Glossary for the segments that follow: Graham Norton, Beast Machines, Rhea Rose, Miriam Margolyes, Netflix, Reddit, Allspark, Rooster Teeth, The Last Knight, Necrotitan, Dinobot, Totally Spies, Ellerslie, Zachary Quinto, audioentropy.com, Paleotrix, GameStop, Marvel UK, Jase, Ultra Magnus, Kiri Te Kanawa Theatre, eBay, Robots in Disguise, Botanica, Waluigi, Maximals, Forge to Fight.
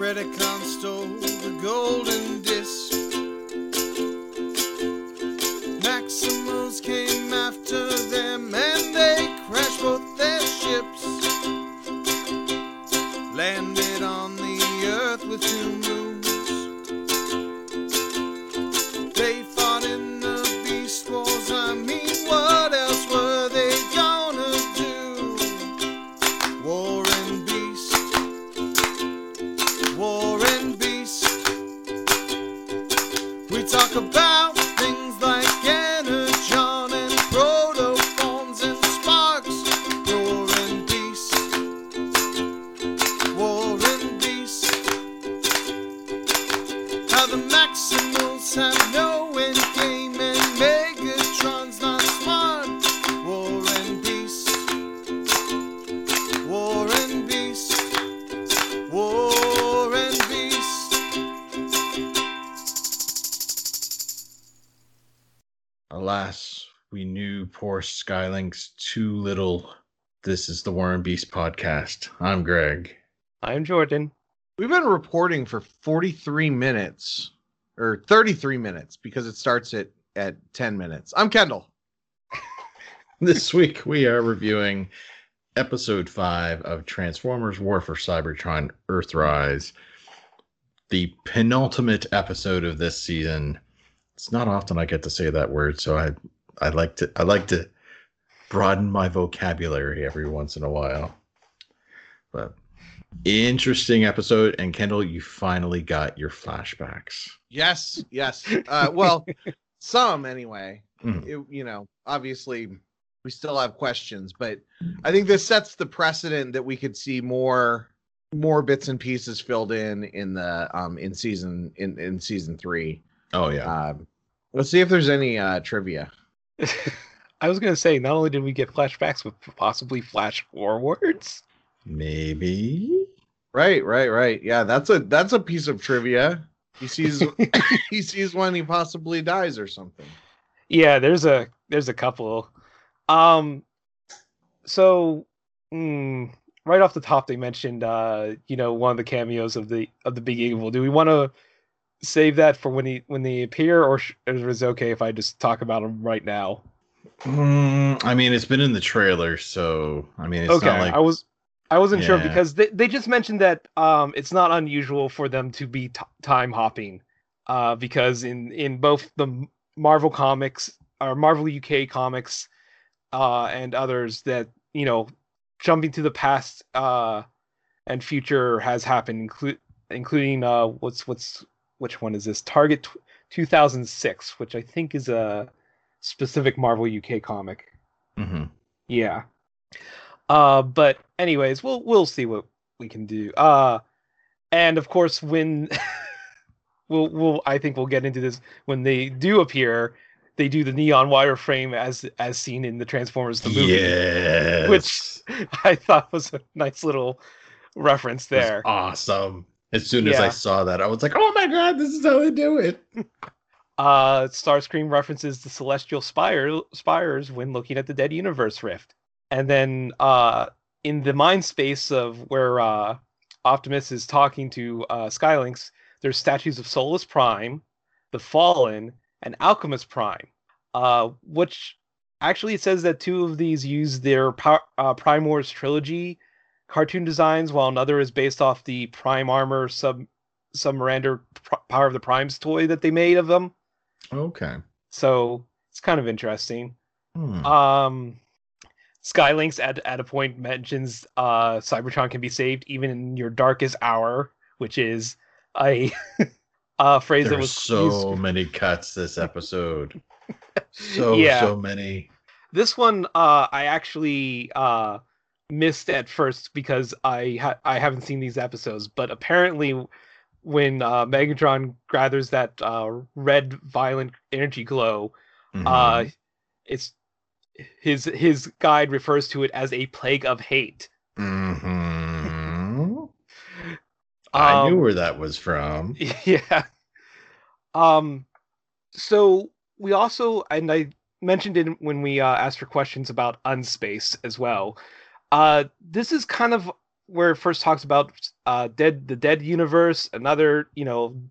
Predacon stole the golden disc. Maximals came after them and they crashed both their ships. Landed on the earth with two moons. They fought in the Beast Wars. I mean, what else were they gonna do? Warren Beast, Warren Beast. We talk about things like energon and protoforms and sparks. Warren Beast, Warren Beast. How the Maximals have no end game and Megatron's not smart. Warren Beast, Warren Beast, Warren Beast. Alas, we knew poor Sky Lynx too little. This is the Warren Beast Podcast. I'm Greg. I'm Jordan. We've been reporting for 43 minutes, or 33 minutes, because it starts at 10 minutes. I'm Kendall. This week we are reviewing episode 5 of Transformers War for Cybertron Earthrise, the penultimate episode of this season. It's not often I get to say that word, so I like to broaden my vocabulary every once in a while. But interesting episode, and Kendall, you finally got your flashbacks. Yes. Well, some anyway. It, obviously, we still have questions, but I think this sets the precedent that we could see more bits and pieces filled in the in season 3. Oh yeah. Let's see if there's any trivia. I was going to say, not only did we get flashbacks, but possibly flash forwards. Maybe. Right. Yeah, that's a piece of trivia. He sees when he possibly dies or something. Yeah, there's a couple. Right off the top, they mentioned one of the cameos of the Big Evil. Do we want to save that for when they appear, or is it okay if I just talk about them right now? It's been in the trailer, so it's okay. Not like I wasn't sure, because they just mentioned that it's not unusual for them to be time hopping, because in both the Marvel comics or Marvel UK comics and others, that jumping to the past and future has happened, including which one is this? Target 2006, which I think is a specific Marvel UK comic. Mm-hmm. Yeah. But anyways, we'll see what we can do. And of course, when I think we'll get into this, when they do appear, they do the neon wireframe as seen in the Transformers the movie. Yes. Which I thought was a nice little reference there. That's awesome. As soon as I saw that, I was like, oh my god, this is how they do it. Starscream references the celestial spires when looking at the Dead Universe Rift. And then in the mind space of where Optimus is talking to Sky Lynx, there's statues of Solus Prime, The Fallen, and Alchemist Prime, which actually it says that two of these use their Prime Wars trilogy cartoon designs, while another is based off the Prime Armor Submirander Power of the Primes toy that they made of them. Okay. So it's kind of interesting. Sky Lynx at a point mentions Cybertron can be saved even in your darkest hour, which is a phrase that was many cuts this episode. So many. This one I actually missed at first because I haven't seen these episodes, but apparently when Megatron gathers that red violent energy glow, it's his guide refers to it as a plague of hate. Mm-hmm. I knew where that was from. Yeah. So we also, and I mentioned it when we asked for questions about Unspace as well. This is kind of where it first talks about the dead universe, another,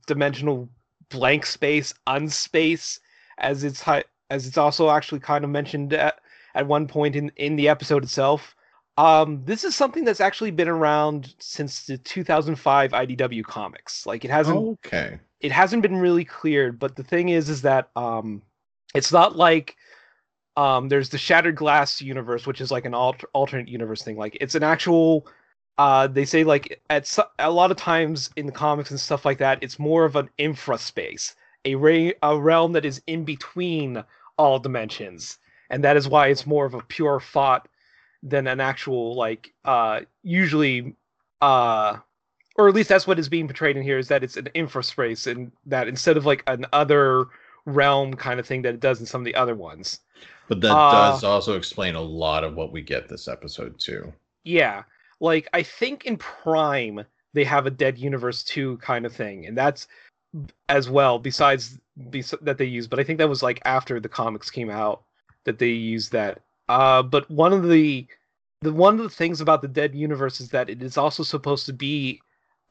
dimensional blank space, unspace, as it's also actually kind of mentioned at one point in the episode itself. This is something that's actually been around since the 2005 IDW comics. Like it hasn't been really cleared, but the thing is that it's not like there's the Shattered Glass universe, which is like an alternate universe thing. Like it's an actual. They say like a lot of times in the comics and stuff like that, it's more of an infraspace, a realm that is in between all dimensions, and that is why it's more of a pure thought than an actual or at least that's what is being portrayed in here, is that it's an infraspace, and that instead of like an other realm kind of thing that it does in some of the other ones. But that does also explain a lot of what we get this episode too. Yeah. Like I think in Prime they have a dead universe too kind of thing, and that's as well besides that they use, but I think that was like after the comics came out that they used that. But one of the things about the dead universe is that it is also supposed to be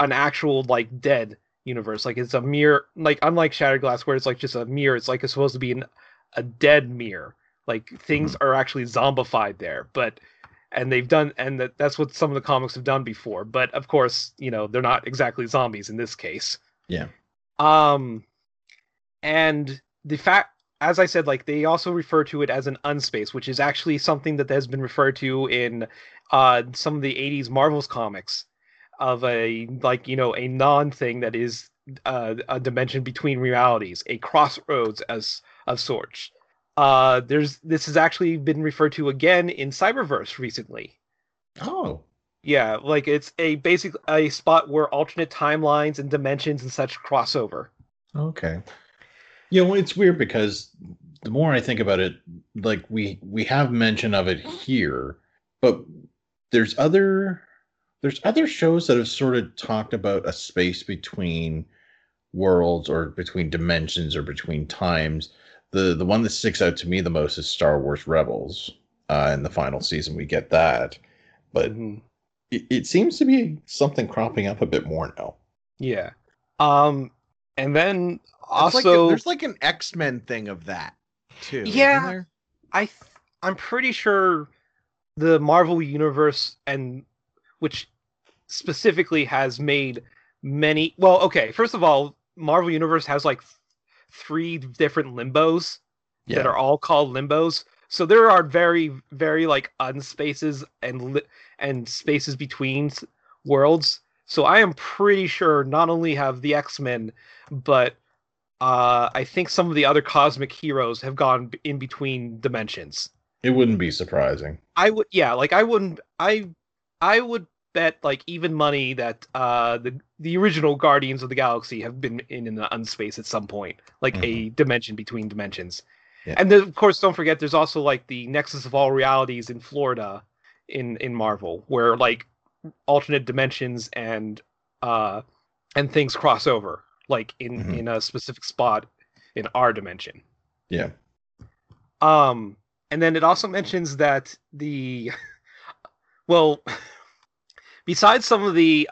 an actual like dead universe. Like it's a mirror, like unlike Shattered Glass where it's like just a mirror, it's like it's supposed to be a dead mirror. Like things are actually zombified there, and that's what some of the comics have done before. But of course, they're not exactly zombies in this case. Yeah. And the fact, as I said, like they also refer to it as an unspace, which is actually something that has been referred to in some of the 80s Marvel's comics of a non thing that is a dimension between realities, a crossroads as of sorts. This has actually been referred to again in Cyberverse recently. Oh. Yeah, like it's basically a spot where alternate timelines and dimensions and such crossover. Okay. It's weird because the more I think about it, like we have mention of it here, but there's other shows that have sort of talked about a space between worlds or between dimensions or between times. The one that sticks out to me the most is Star Wars Rebels. In the final season, we get that, but it seems to be something cropping up a bit more now. Yeah. And then also there's like an X-Men thing of that too. Yeah. I'm pretty sure the Marvel Universe, and which specifically has made many. Well, okay. First of all, Marvel Universe has like 3 different limbos that are all called limbos. So there are very, very like unspaces and spaces between worlds. So I am pretty sure not only have the X-Men, but I think some of the other cosmic heroes have gone in between dimensions. It wouldn't be surprising. I would bet like even money that the original Guardians of the Galaxy have been in an unspace at some point, like a dimension between dimensions. Yeah. And then, of course, don't forget there's also like the Nexus of All Realities in Florida in Marvel, where like alternate dimensions and things cross over, like in a specific spot in our dimension. Yeah. And then it also mentions that besides some of the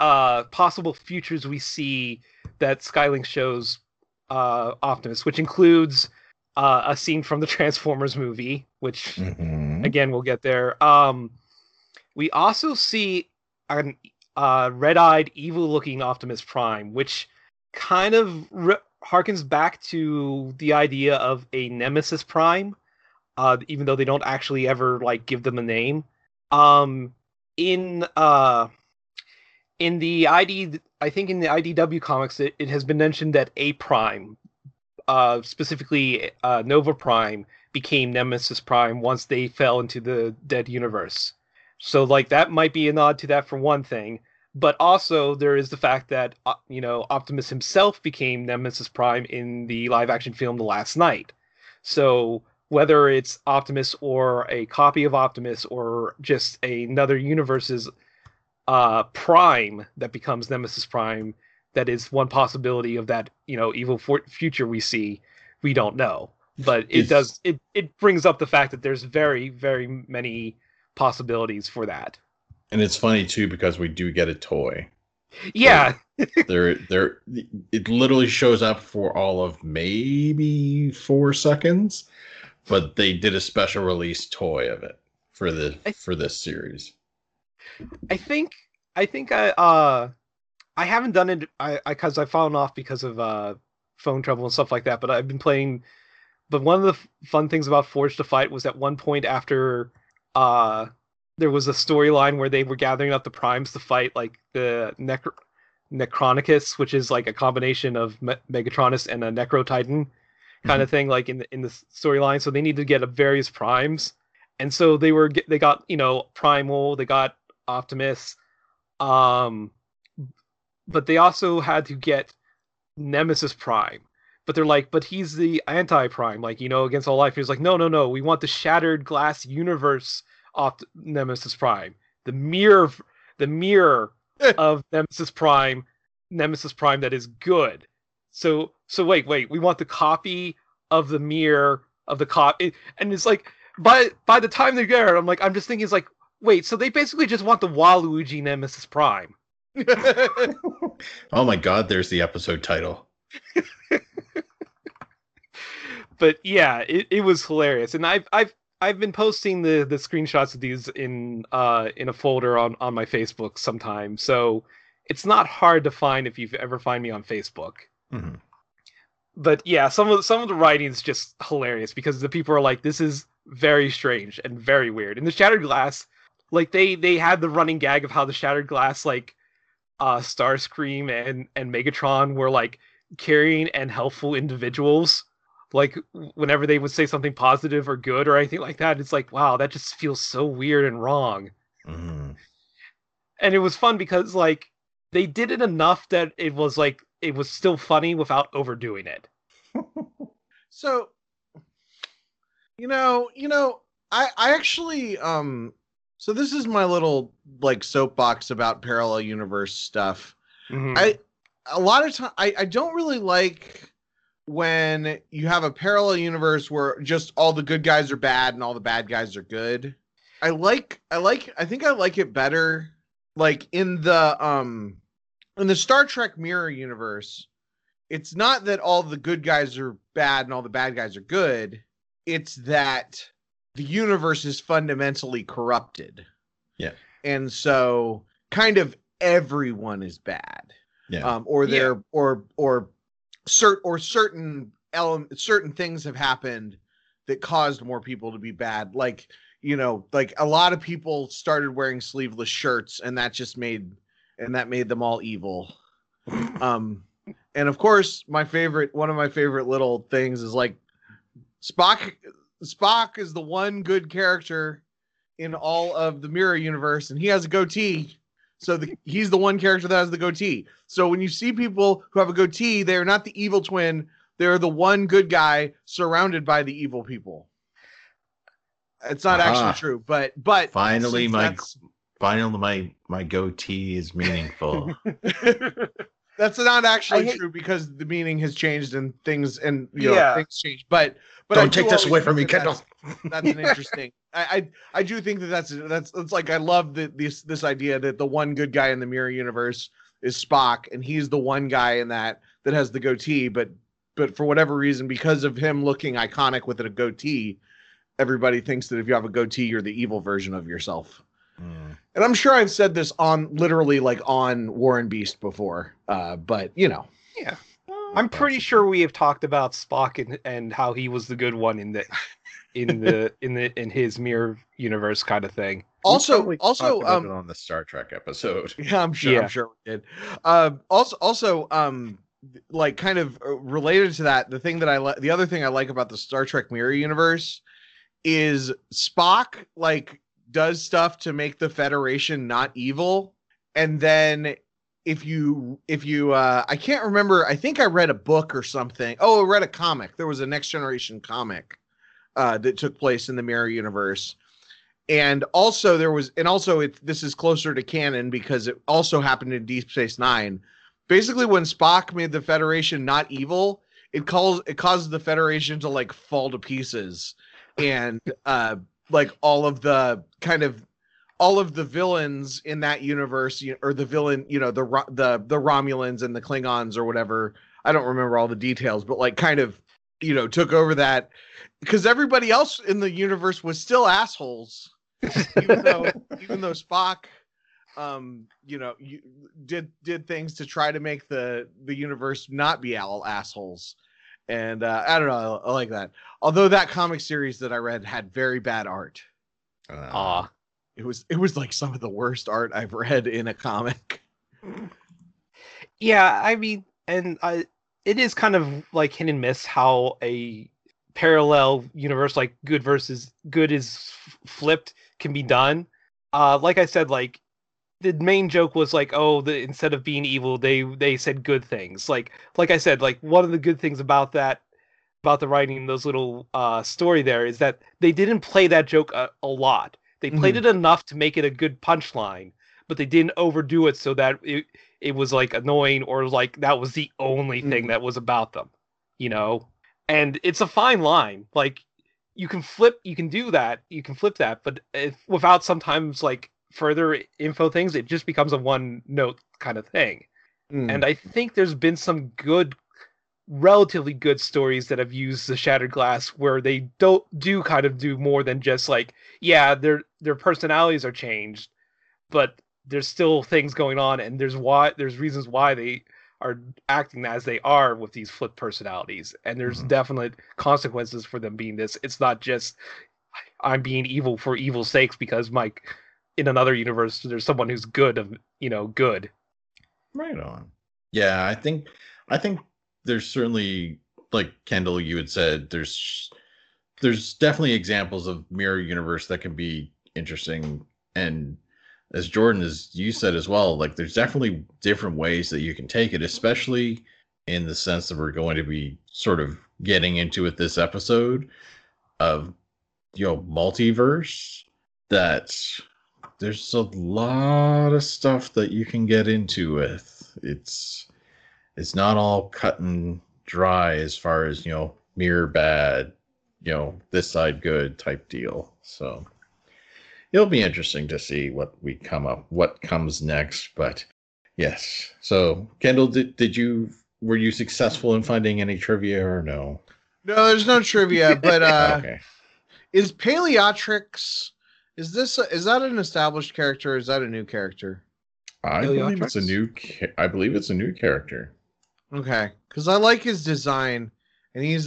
possible futures we see that Sky Lynx shows Optimus, which includes a scene from the Transformers movie, which again we'll get there. We also see an red-eyed, evil-looking Optimus Prime, which kind of harkens back to the idea of a Nemesis Prime, even though they don't actually ever like give them a name. In the IDW comics, it has been mentioned that A Prime, specifically Nova Prime, became Nemesis Prime once they fell into the dead universe. So, like, that might be a nod to that for one thing. But also, there is the fact that, Optimus himself became Nemesis Prime in the live-action film The Last Knight. So, whether it's Optimus or a copy of Optimus or just another universe's Prime that becomes Nemesis Prime, that is one possibility of that, evil future we see. We don't know. But it brings up the fact that there's very, very many possibilities for that. And it's funny too because we do get a toy. Yeah. There it literally shows up for all of maybe 4 seconds, but they did a special release toy of it for the for this series. I haven't done it because I've fallen off because of phone trouble and stuff like that, but I've been playing. But one of the fun things about Forge to Fight was at one point after there was a storyline where they were gathering up the primes to fight like the Necronicus, which is like a combination of Megatronus and a Necrotitan kind of thing, like in the storyline. So they need to get up various primes, and so they got Primal, they got Optimus, but they also had to get Nemesis Prime. But they're like, but he's the anti-Prime, like, against all life. He was like, no, we want the Shattered Glass universe off Nemesis Prime. The mirror of Nemesis Prime that is good. So wait, we want the copy of the mirror of the copy. And it's like, by the time they're there, I'm just thinking, it's like, wait, so they basically just want the Waluigi Nemesis Prime. Oh my God, there's the episode title. But yeah, it was hilarious, and I've been posting the screenshots of these in a folder on my Facebook sometimes, so it's not hard to find if you've ever find me on Facebook. Mm-hmm. But yeah, some of the writing is just hilarious because the people are like, this is very strange and very weird. And the Shattered Glass, like they had the running gag of how the Shattered Glass, like Starscream and Megatron were like caring and helpful individuals. Like whenever they would say something positive or good or anything like that, it's like, wow, that just feels so weird and wrong. Mm-hmm. And it was fun because like they did it enough that it was like, it was still funny without overdoing it. So, I actually, so this is my little like soapbox about parallel universe stuff. Mm-hmm. A lot of time I don't really like when you have a parallel universe where just all the good guys are bad and all the bad guys are good. I like it better. Like in the Star Trek Mirror Universe, it's not that all the good guys are bad and all the bad guys are good. It's that the universe is fundamentally corrupted. Yeah. And so kind of everyone is bad. Yeah. Certain things have happened that caused more people to be bad. Like, like a lot of people started wearing sleeveless shirts and that made them all evil. And of course one of my favorite little things is like Spock is the one good character in all of the Mirror Universe, and he has a goatee. So he's the one character that has the goatee. So when you see people who have a goatee, they're not the evil twin. They're the one good guy surrounded by the evil people. It's not actually true, but finally my goatee is meaningful. That's not actually true because the meaning has changed and things and things change. But don't take this away from me, Kendall. That's an interesting. I do think that's like, I love this idea that the one good guy in the Mirror Universe is Spock, and he's the one guy in that has the goatee. But for whatever reason, because of him looking iconic with a goatee, everybody thinks that if you have a goatee, you're the evil version of yourself. Mm. And I'm sure I've said this on Warren Beast before, Yeah, I'm pretty sure we have talked about Spock and how he was the good one in his Mirror Universe kind of thing. Also, on the Star Trek episode. Yeah, I'm sure we did. Like kind of related to that, the other thing I like about the Star Trek Mirror Universe is Spock does stuff to make the Federation not evil, and then if you I can't remember, I think I read a book or something. Oh, I read a comic. There was a Next Generation comic that took place in the Mirror Universe, and also this is closer to canon because it also happened in Deep Space Nine. Basically, when Spock made the Federation not evil, it caused the Federation to fall to pieces, and all of the kind of all of the villains in that universe, or the villain, you know, the Romulans and the Klingons or whatever. I don't remember all the details, but like kind of, you know, took over that because everybody else in the universe was still assholes. even though Spock, you know, did things to try to make the universe not be all assholes. And I don't know. I like that. Although that comic series that I read had very bad art. It was like some of the worst art I've read in a comic. Yeah, I mean, and it is kind of like hit and miss how a parallel universe like good versus good is flipped can be done. Like I said, like the main joke was like, oh, instead of being evil, they said good things. Like I said, like one of the good things about that, about the writing, those little story there, is that they didn't play that joke a lot. They played it enough to make it a good punchline, but they didn't overdo it so that it was like annoying or like that was the only thing that was about them, you know? And it's a fine line. Like you can flip that, but without sometimes like further info things, it just becomes a one note kind of thing. And I think there's been some good, relatively good stories that have used the Shattered Glass where they do kind of do more than just like, yeah, their personalities are changed, but there's still things going on, and there's reasons why they are acting as they are with these flipped personalities, and there's definite consequences for them being this. It's not just I'm being evil for evil's sakes because Mike in another universe there's someone who's good of, you know, good. Right on. Yeah, I think there's certainly, like Kendall, you had said, there's definitely examples of mirror universe that can be interesting. And as Jordan, as you said as well, like there's definitely different ways that you can take it, especially in the sense that we're going to be sort of getting into it this episode of, you know, multiverse, that there's a lot of stuff that you can get into with. It's not all cut and dry as far as, you know, mirror bad, you know, this side good type deal. So it'll be interesting to see what comes next. But yes. So Kendall, were you successful in finding any trivia or no? No, there's no trivia, but okay. Is Paleotrix, is that an established character? Or is that a new character? I believe it's a new character. Okay, because I like his design, and he's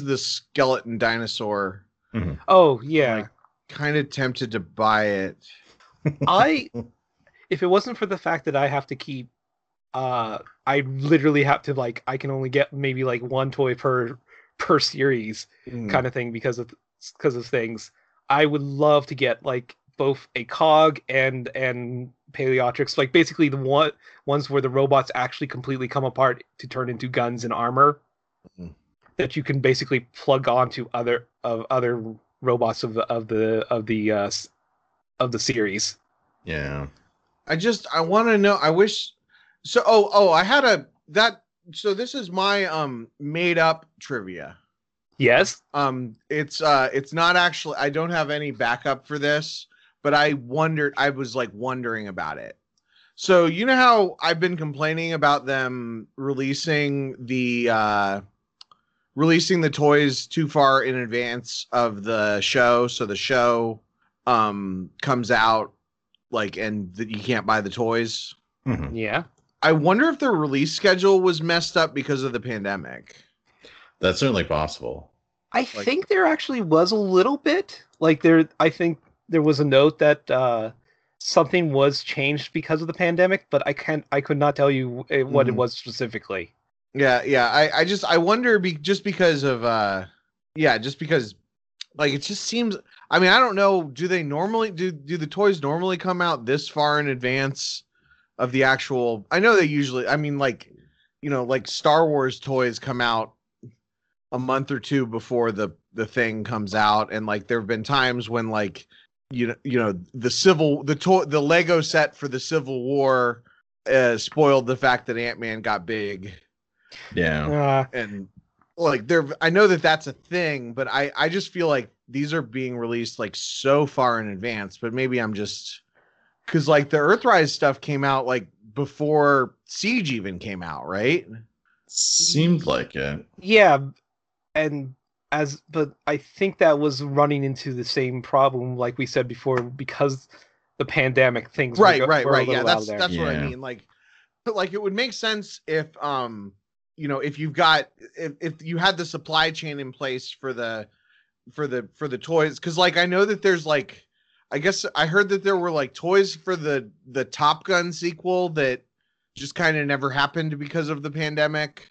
the skeleton dinosaur. Mm-hmm. Oh yeah, I'm kind of tempted to buy it. If it wasn't for the fact that I have to keep, I literally have to like I can only get maybe like one toy per series kind of thing because of things. I would love to get like both a cog and Paleotrix, like basically the ones where the robots actually completely come apart to turn into guns and armor that you can basically plug onto other robots of the series. Yeah, I want to know. I wish. So I had that. So this is my made up trivia. Yes. It's not actually. I don't have any backup for this. But I was wondering about it. So, you know how I've been complaining about them releasing the toys too far in advance of the show. So the show comes out you can't buy the toys. Mm-hmm. Yeah. I wonder if their release schedule was messed up because of the pandemic. That's certainly possible. I think there actually was a little bit there was a note that something was changed because of the pandemic, but I could not tell you what it was specifically. Yeah. I wonder because like it just seems. I mean, I don't know. Do they normally do the toys normally come out this far in advance of the actual? I know they usually. I mean, like, you know, like Star Wars toys come out a month or two before the thing comes out, and like there have been times when like. You know the Lego set for the Civil War spoiled the fact that Ant-Man got big. Yeah, and like there, I know that that's a thing, but I just feel like these are being released like so far in advance. But maybe I'm just Because like the Earthrise stuff came out like before Siege even came out, right? Seemed like it. Yeah, but I think that was running into the same problem, like we said before, because the pandemic things. Right. Yeah, that's what I mean. Like, but like it would make sense if if you've got if you had the supply chain in place for the toys, because like I know that there's like. I guess I heard that there were like toys for the Top Gun sequel that just kind of never happened because of the pandemic.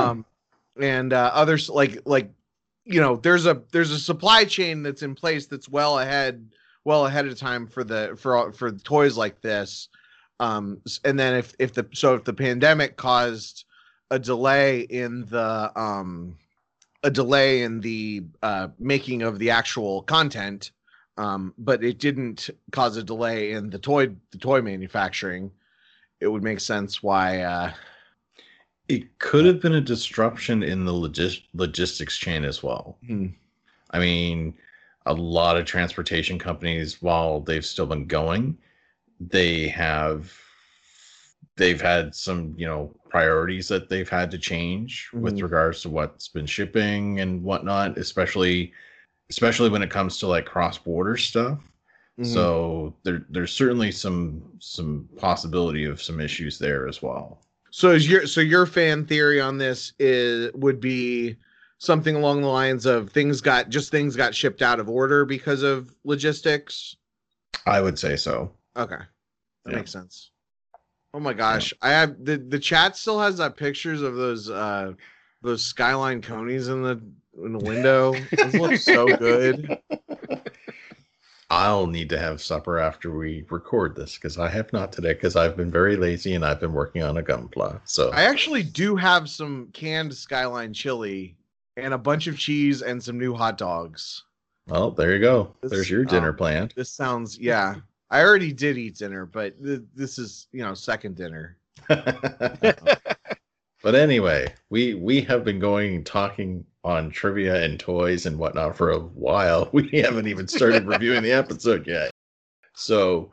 And others like there's a supply chain that's in place that's well ahead of time for toys like this. And then if the pandemic caused a delay in the making of the actual content, but it didn't cause a delay in the toy manufacturing, it would make sense why. It could have been a disruption in the logistics chain as well. Mm-hmm. I mean, a lot of transportation companies, while they've still been going, they've had some priorities that they've had to change with regards to what's been shipping and whatnot, especially when it comes to like cross-border stuff. Mm-hmm. So there's certainly some possibility of some issues there as well. So your fan theory on this would be something along the lines of things got shipped out of order because of logistics? I would say so. Okay. That makes sense. Oh my gosh. Yeah. I have the chat still has that pictures of those Skyline conies in the window. This looks so good. I'll need to have supper after we record this, because I have not today, because I've been very lazy and I've been working on a gunpla. So I actually do have some canned Skyline chili and a bunch of cheese and some new hot dogs. Well, there you go. There's your dinner planned. This sounds, yeah. I already did eat dinner, but this is, second dinner. But anyway, we have been going and talking on trivia and toys and whatnot for a while. We haven't even started reviewing the episode yet. So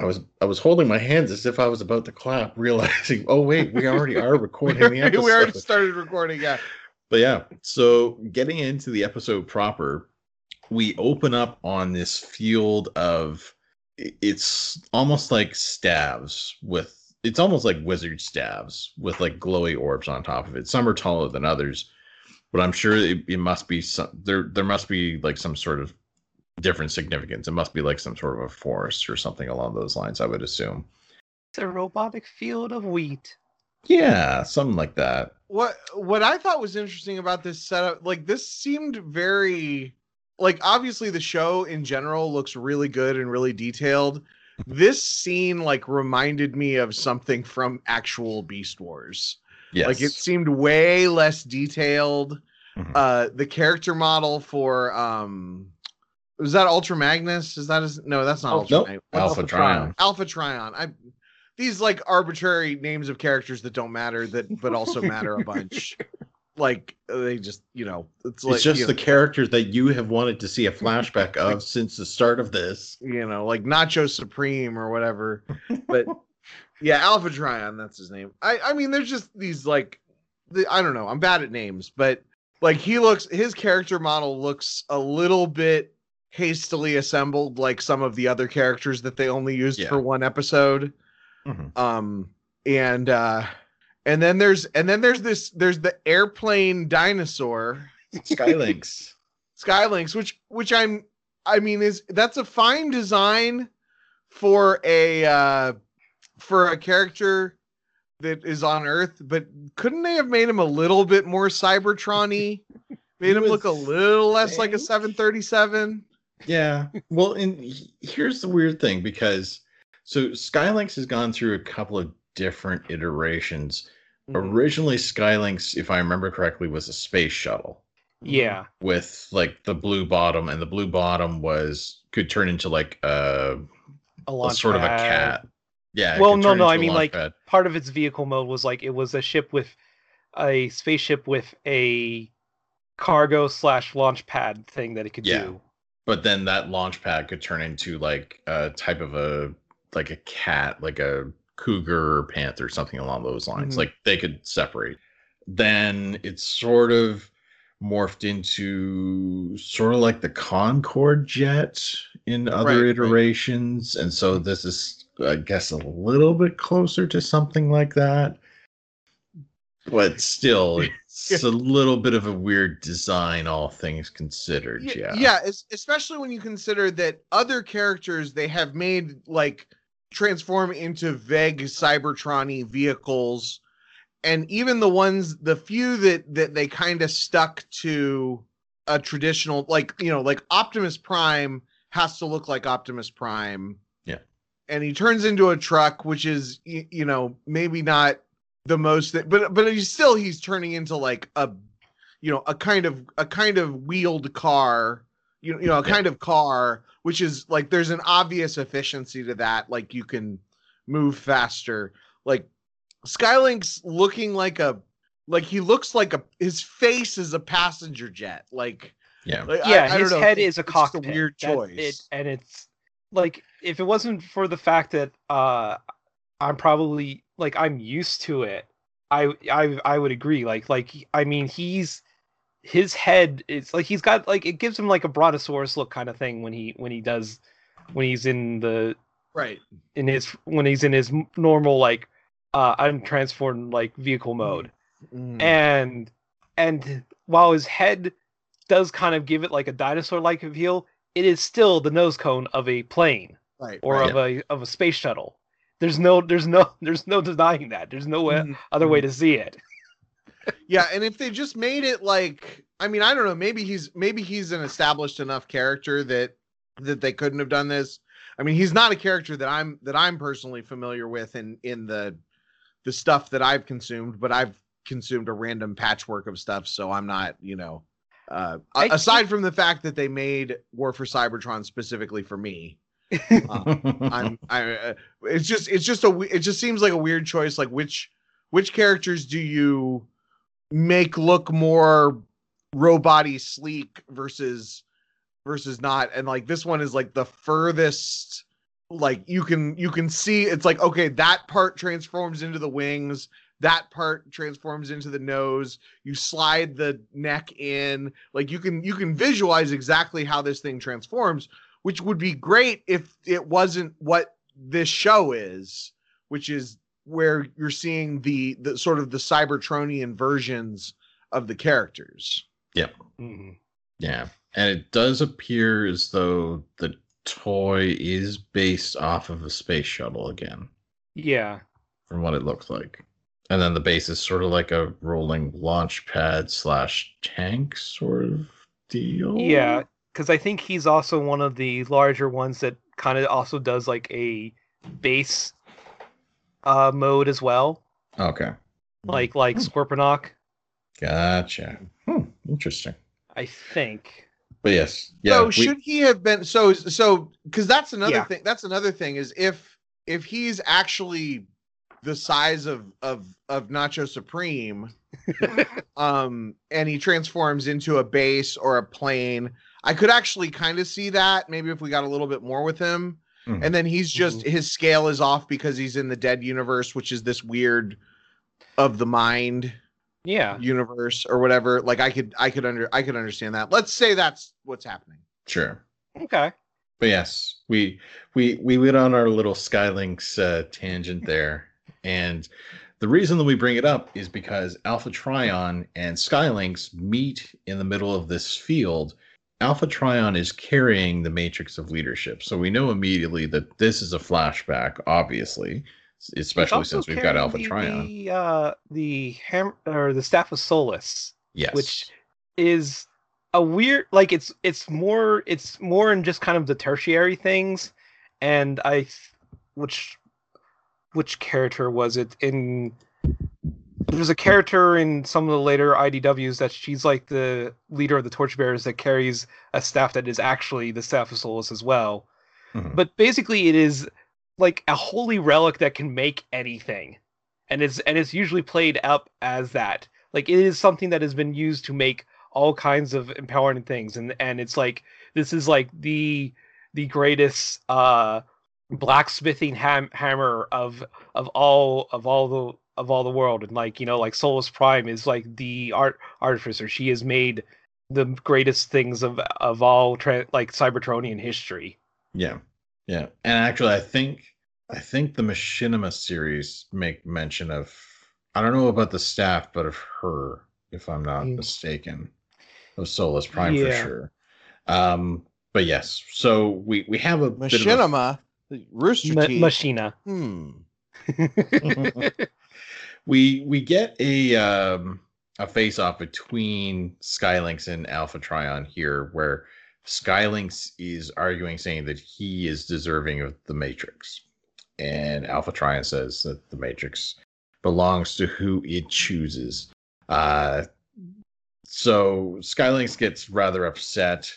I was holding my hands as if I was about to clap, realizing, oh wait, we already are recording the episode. We already started recording, yeah. But yeah, so getting into the episode proper, we open up on this field of, it's almost like staves with, it's almost like wizard staves with like glowy orbs on top of it. Some are taller than others, but I'm sure it must be there must be like some sort of different significance. It must be like some sort of a forest or something along those lines, I would assume. It's a robotic field of wheat. Yeah, something like that. What I thought was interesting about this setup, like this seemed very, like obviously the show in general looks really good and really detailed. This scene like reminded me of something from actual Beast Wars. Yes. Like it seemed way less detailed. Mm-hmm. The character model for was that Ultra Magnus? Is that no? That's not Ultra Magnus. Alpha Trion. Alpha Trion. These like arbitrary names of characters that don't matter but also matter a bunch. Like they just it's just the characters that you have wanted to see a flashback of since the start of this, like Nacho Supreme or whatever. But yeah, Alpha Trion, that's his name. I mean, there's just these I don't know, I'm bad at names, but like his character model looks a little bit hastily assembled, like some of the other characters that they only used for one episode. Mm-hmm. And then there's the airplane dinosaur, Sky Lynx, which that's a fine design for a character that is on Earth, but couldn't they have made him a little bit more Cybertron-y? Made him look a little less like a 737? Yeah. Well, and here's the weird thing, because so Sky Lynx has gone through a couple of different iterations. Originally, Sky Lynx, if I remember correctly, was a space shuttle. Yeah. With like the blue bottom, and the blue bottom could turn into like a launch sort pad. Of a cat. Yeah. Well, no, I mean like pad. Part of its vehicle mode was like it was a ship with a spaceship with a cargo / launch pad thing that it could do. But then that launch pad could turn into like a type of a like a cat, like a cougar or panther, something along those lines. Like they could separate. Then it's sort of morphed into sort of like the Concorde jet in other iterations. And so this is, I guess, a little bit closer to something like that. But still, it's a little bit of a weird design, all things considered. Yeah, especially when you consider that other characters they have made, like, transform into vague Cybertron-y vehicles. And even the ones, the few that they kind of stuck to a traditional, like, you know, like Optimus Prime has to look like Optimus Prime. Yeah. And he turns into a truck, which is, you know, maybe not the most, but he's turning into like a, you know, a kind of wheeled car, you know, a kind of car, which is like, there's an obvious efficiency to that. Like you can move faster. Like Sky Lynx looking like his face is a passenger jet. His head is a cockpit. It's a weird choice. And it's like, if it wasn't for the fact that I'm probably like, I'm used to it, I would agree. Like, I mean, his head is like, he's got like, it gives him like a brontosaurus look kind of thing when he's in his normal, like, untransformed, like, vehicle mode. And while his head does kind of give it like a dinosaur like feel, it is still the nose cone of a plane of a space shuttle. There's no denying that. There's no other way to see it. Yeah, and if they just made it like, I mean, I don't know, maybe he's an established enough character that they couldn't have done this. I mean, he's not a character that I'm personally familiar with in the stuff that I've consumed, but I've consumed a random patchwork of stuff, so I'm not, you know, aside from the fact that they made War for Cybertron specifically for me, it just seems like a weird choice. Like which characters do you make look more robot-y sleek versus not? And like this one is like the furthest, like you can see it's like, okay, that part transforms into the wings, that part transforms into the nose, you slide the neck in, like you can visualize exactly how this thing transforms, which would be great if it wasn't what this show is, which is where you're seeing the sort of the Cybertronian versions of the characters. Yep. Mm-hmm. Yeah. And it does appear as though the toy is based off of a space shuttle again. Yeah. From what it looks like. And then the base is sort of like a rolling launch pad / tank sort of deal. Yeah. Because I think he's also one of the larger ones that kind of also does like a base mode as well. Okay. Like Scorponok. Gotcha. Interesting. I think. But yes. Yeah. So should he have been so because that's another thing. That's another thing is if he's actually the size of Nacho Supreme, and he transforms into a base or a plane, I could actually kind of see that maybe if we got a little bit more with him. Mm-hmm. And then he's just, his scale is off because he's in the dead universe, which is this weird of the mind universe or whatever. Like I could understand that. Let's say that's what's happening. Sure. Okay. But yes, we went on our little Skylinks tangent there. And the reason that we bring it up is because Alpha Trion and Skylinks meet in the middle of this field. Alpha Trion is carrying the Matrix of Leadership. So we know immediately that this is a flashback, obviously, especially since we've got Alpha Trion. The Staff of Solus. Yes. Which is a weird, like it's more in just kind of the tertiary things. And which character was it in? There's a character in some of the later IDWs that she's like the leader of the Torchbearers that carries a staff that is actually the Staff of Solus as well. Mm-hmm. But basically it is like a holy relic that can make anything. And it's usually played up as that. Like it is something that has been used to make all kinds of empowering things. And it's like, this is like the greatest blacksmithing hammer of all the world, and like Solus Prime is like the artificer. She has made the greatest things of all Cybertronian history. Yeah, yeah, and actually, I think the Machinima series make mention of, I don't know about the staff, but of her, if I'm not mistaken, of Solus Prime for sure. But yes, so we have a Machinima bit of Rooster Teeth Machina. We get a face off between Sky Lynx and Alpha Trion here, where Sky Lynx is arguing, saying that he is deserving of the Matrix, and Alpha Trion says that the Matrix belongs to who it chooses. So Sky Lynx gets rather upset,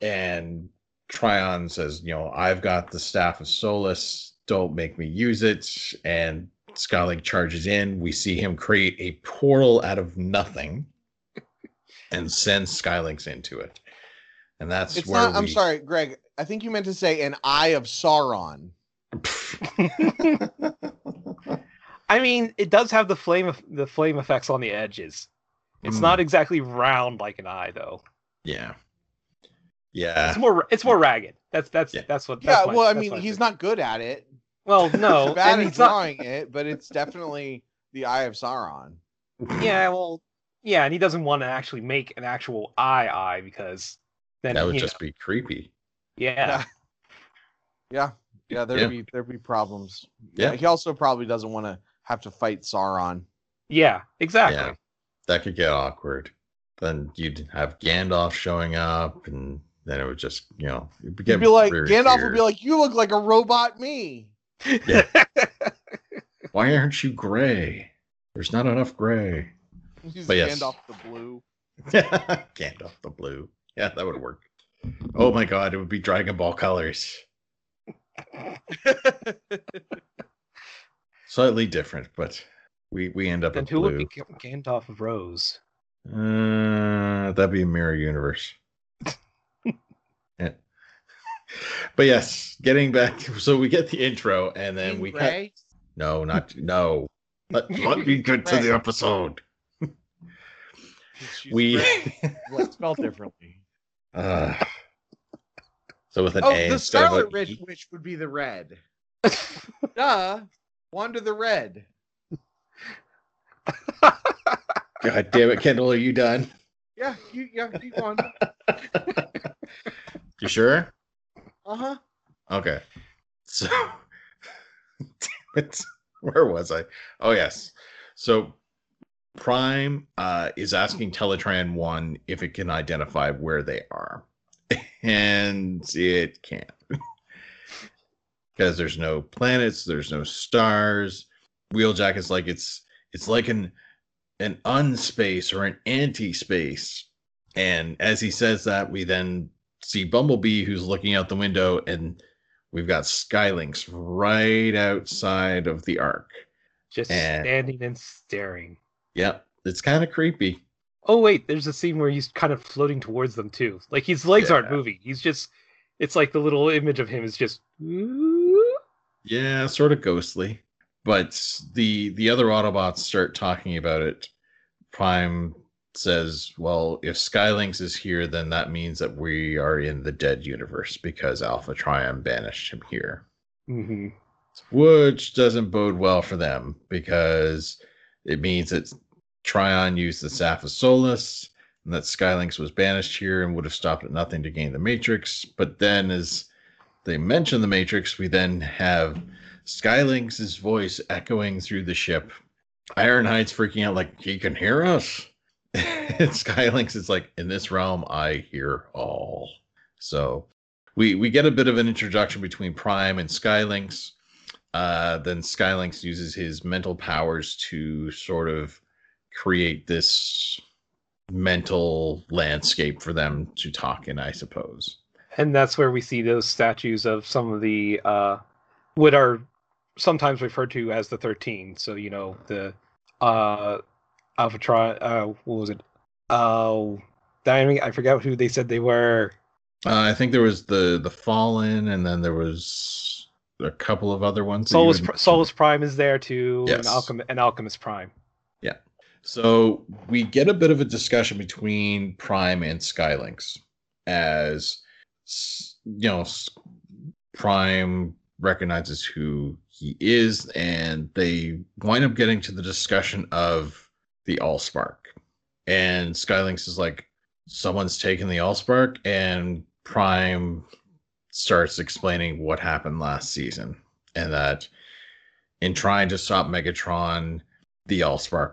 and Trion says, I've got the Staff of Solus. Don't make me use it. And Sky Lynx charges in. We see him create a portal out of nothing and send Sky Lynx into it. And that's it's where not, I'm sorry, Greg. I think you meant to say an Eye of Sauron. I mean, it does have the flame effects on the edges. It's not exactly round like an eye, though. Yeah. Yeah. It's more ragged. That's well, I mean, he's not good at it. Well, no. He's bad at drawing it, but it's definitely the Eye of Sauron. Yeah, well, yeah, and he doesn't want to actually make an actual eye because then that would just be creepy. Yeah. Yeah. Yeah, there'd be problems. Yeah. He also probably doesn't want to have to fight Sauron. Yeah, exactly. Yeah. That could get awkward. Then you'd have Gandalf showing up, and then it would just, it'd be like Gandalf would be like, "You look like a robot, me." Yeah. Why aren't you gray? There's not enough gray. But yes. Gandalf the Blue. Gandalf the Blue. Yeah, that would work. Oh my God, it would be Dragon Ball colors. Slightly different, but we end up. Then who would be Gandalf of Rose? That'd be a Mirror Universe. Yeah. But yes, getting back to, so we get the intro, and then we cut. No, not no. Let me get to the episode. Well, it's spelled differently. So with an A. The Scarlet Witch would be the red. Duh, Wanda the Red. God damn it, Kendall, are you done? Yeah, you keep on. You sure? Uh-huh. Okay. So, where was I? Oh, yes. So, Prime is asking Teletran 1 if it can identify where they are. And it can't. Because there's no planets, there's no stars. Wheeljack is like, it's like an unspace or an anti-space. And as he says that, we then see Bumblebee, who's looking out the window, and we've got Sky Lynx right outside of the arc. Just standing and staring. Yeah, it's kind of creepy. Oh, wait, there's a scene where he's kind of floating towards them, too. Like, his legs aren't moving. He's just, it's like the little image of him is just, ooh. Yeah, sort of ghostly. But the other Autobots start talking about it. Prime says, well, if Sky Lynx is here, then that means that we are in the dead universe because Alpha Trion banished him here. Mm-hmm. Which doesn't bode well for them because it means that Trion used the Staff of Solus and that Sky Lynx was banished here and would have stopped at nothing to gain the Matrix. But then as they mention the Matrix, we then have Sky Lynx's voice echoing through the ship. Ironhide's freaking out like, he can hear us? And Sky Lynx is like, in this realm, I hear all. So we get a bit of an introduction between Prime and Sky Lynx. Then Sky Lynx uses his mental powers to sort of create this mental landscape for them to talk in, I suppose. And that's where we see those statues of some of the... what are sometimes referred to as the 13. So, the Alpha Trion, what was it? I forgot who they said they were. I think there was the Fallen, and then there was a couple of other ones. Solus Prime is there too, yes. and Alchemist Prime. Yeah. So we get a bit of a discussion between Prime and Sky Lynx, as you know, Prime recognizes who he is, and they wind up getting to the discussion of the Allspark. And Sky Lynx is like, someone's taken the Allspark, and Prime starts explaining what happened last season, and that in trying to stop Megatron, the Allspark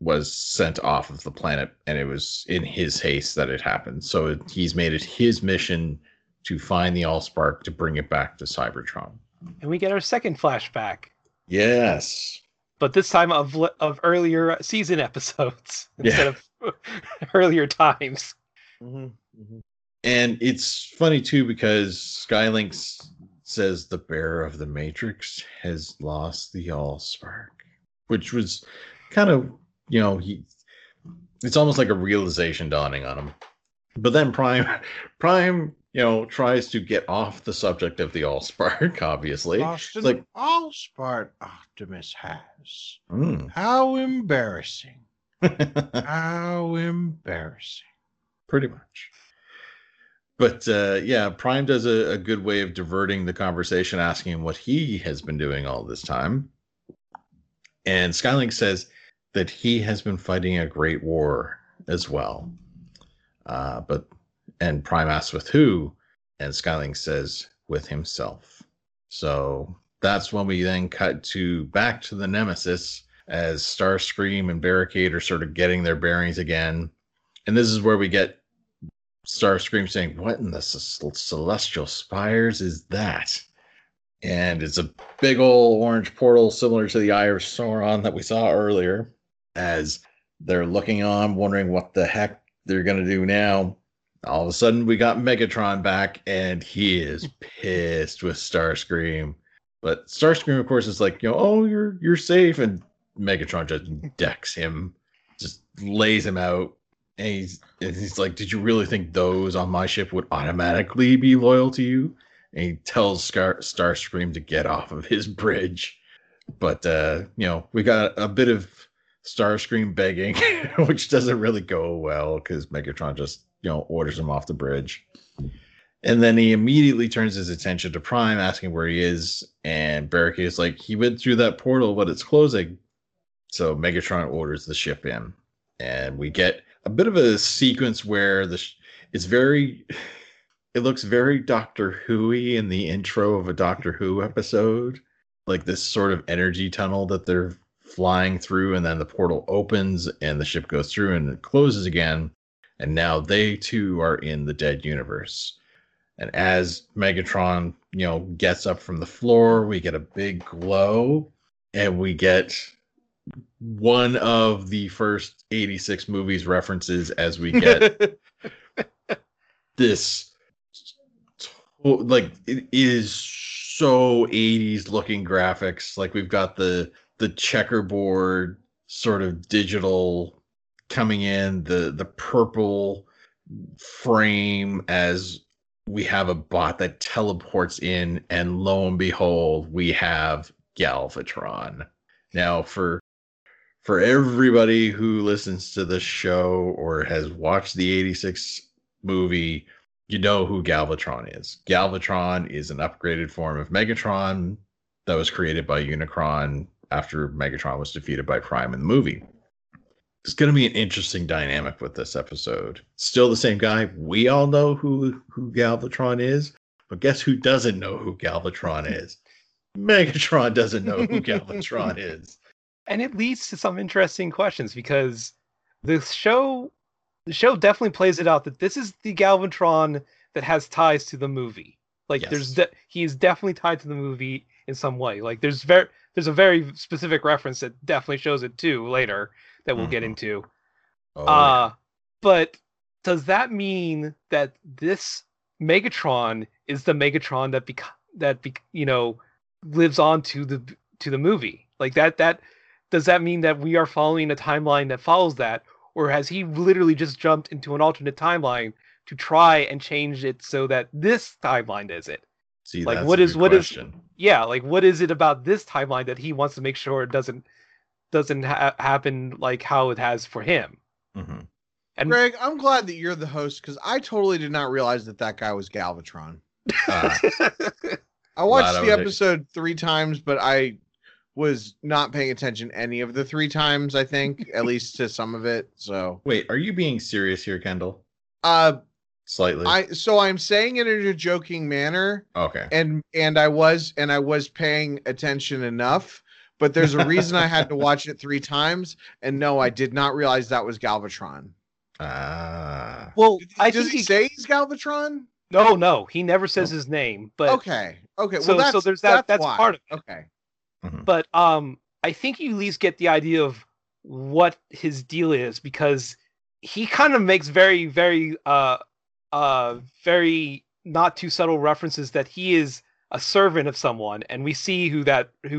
was sent off of the planet, and it was in his haste that it happened. So he's made it his mission to find the Allspark to bring it back to Cybertron. And we get our second flashback. Yes. But this time of earlier season episodes instead of earlier times. Mm-hmm, mm-hmm. And it's funny, too, because Sky Lynx says the bearer of the Matrix has lost the Allspark, which was kind of, you know, it's almost like a realization dawning on him. But then Prime, you know, tries to get off the subject of the Allspark, obviously. Lost an Allspark Optimus has. Mm. How embarrassing. How embarrassing. Pretty much. But, yeah, Prime does a good way of diverting the conversation, asking him what he has been doing all this time. And Skylink says that he has been fighting a great war as well. And Prime asks with who, and Skylink says with himself. So that's when we then cut to back to the Nemesis, as Starscream and Barricade are sort of getting their bearings again. And this is where we get Starscream saying, "What in the celestial spires is that?" And it's a big old orange portal similar to the Eye of Sauron that we saw earlier, as they're looking on, wondering what the heck they're going to do now. All of a sudden, we got Megatron back, and he is pissed with Starscream. But Starscream, of course, is like, you know, oh, you're safe. And Megatron just decks him, just lays him out. And he's like, did you really think those on my ship would automatically be loyal to you? And he tells Starscream to get off of his bridge. But, you know, we got a bit of Starscream begging, which doesn't really go well because Megatron just, you know, orders him off the bridge. And then he immediately turns his attention to Prime, asking where he is. And Barricade is like, he went through that portal, but it's closing. So Megatron orders the ship in. And we get a bit of a sequence where it looks very Doctor Who-y in the intro of a Doctor Who episode. Like this sort of energy tunnel that they're flying through, and then the portal opens and the ship goes through and it closes again. And now they, too, are in the dead universe. And as Megatron, you know, gets up from the floor, we get a big glow. And we get one of the first 86 movies references, as we get this. Like, it is so 80s looking graphics. Like, we've got the checkerboard sort of digital coming in, the purple frame, as we have a bot that teleports in, and lo and behold, we have Galvatron. Now, for everybody who listens to the show or has watched the 86 movie, you know who Galvatron is. Galvatron is an upgraded form of Megatron that was created by Unicron after Megatron was defeated by Prime in the movie. It's going to be an interesting dynamic with this episode. Still the same guy. We all know who Galvatron is, but guess who doesn't know who Galvatron is? Megatron doesn't know who Galvatron is. And it leads to some interesting questions, because the show definitely plays it out that this is the Galvatron that has ties to the movie. Like, yes. He is definitely tied to the movie in some way. Like, there's a very specific reference that definitely shows it too later, that we'll get into. Oh, yeah. But does that mean that this Megatron is the Megatron that lives on to the movie? Like, that does that mean that we are following a timeline that follows that, or has he literally just jumped into an alternate timeline to try and change it so that this timeline does it? See, like, what is it about this timeline that he wants to make sure it doesn't happen like how it has for him? Mm-hmm. And Greg, I'm glad that you're the host, because I totally did not realize that guy was Galvatron. I watched the episode 3 times, but I was not paying attention any of the 3 times, I think, at least to some of it. So wait, are you being serious here, Kendall? Slightly. I'm saying it in a joking manner. Okay. And I was paying attention enough, but there's a reason I had to watch it 3 times. And no, I did not realize that was Galvatron. Well, does he say he's Galvatron? No, he never says his name. But okay. Well, so there's that. That's part of it. Okay. Mm-hmm. But I think you at least get the idea of what his deal is, because he kind of makes very, very, very not too subtle references that he is a servant of someone, and we see who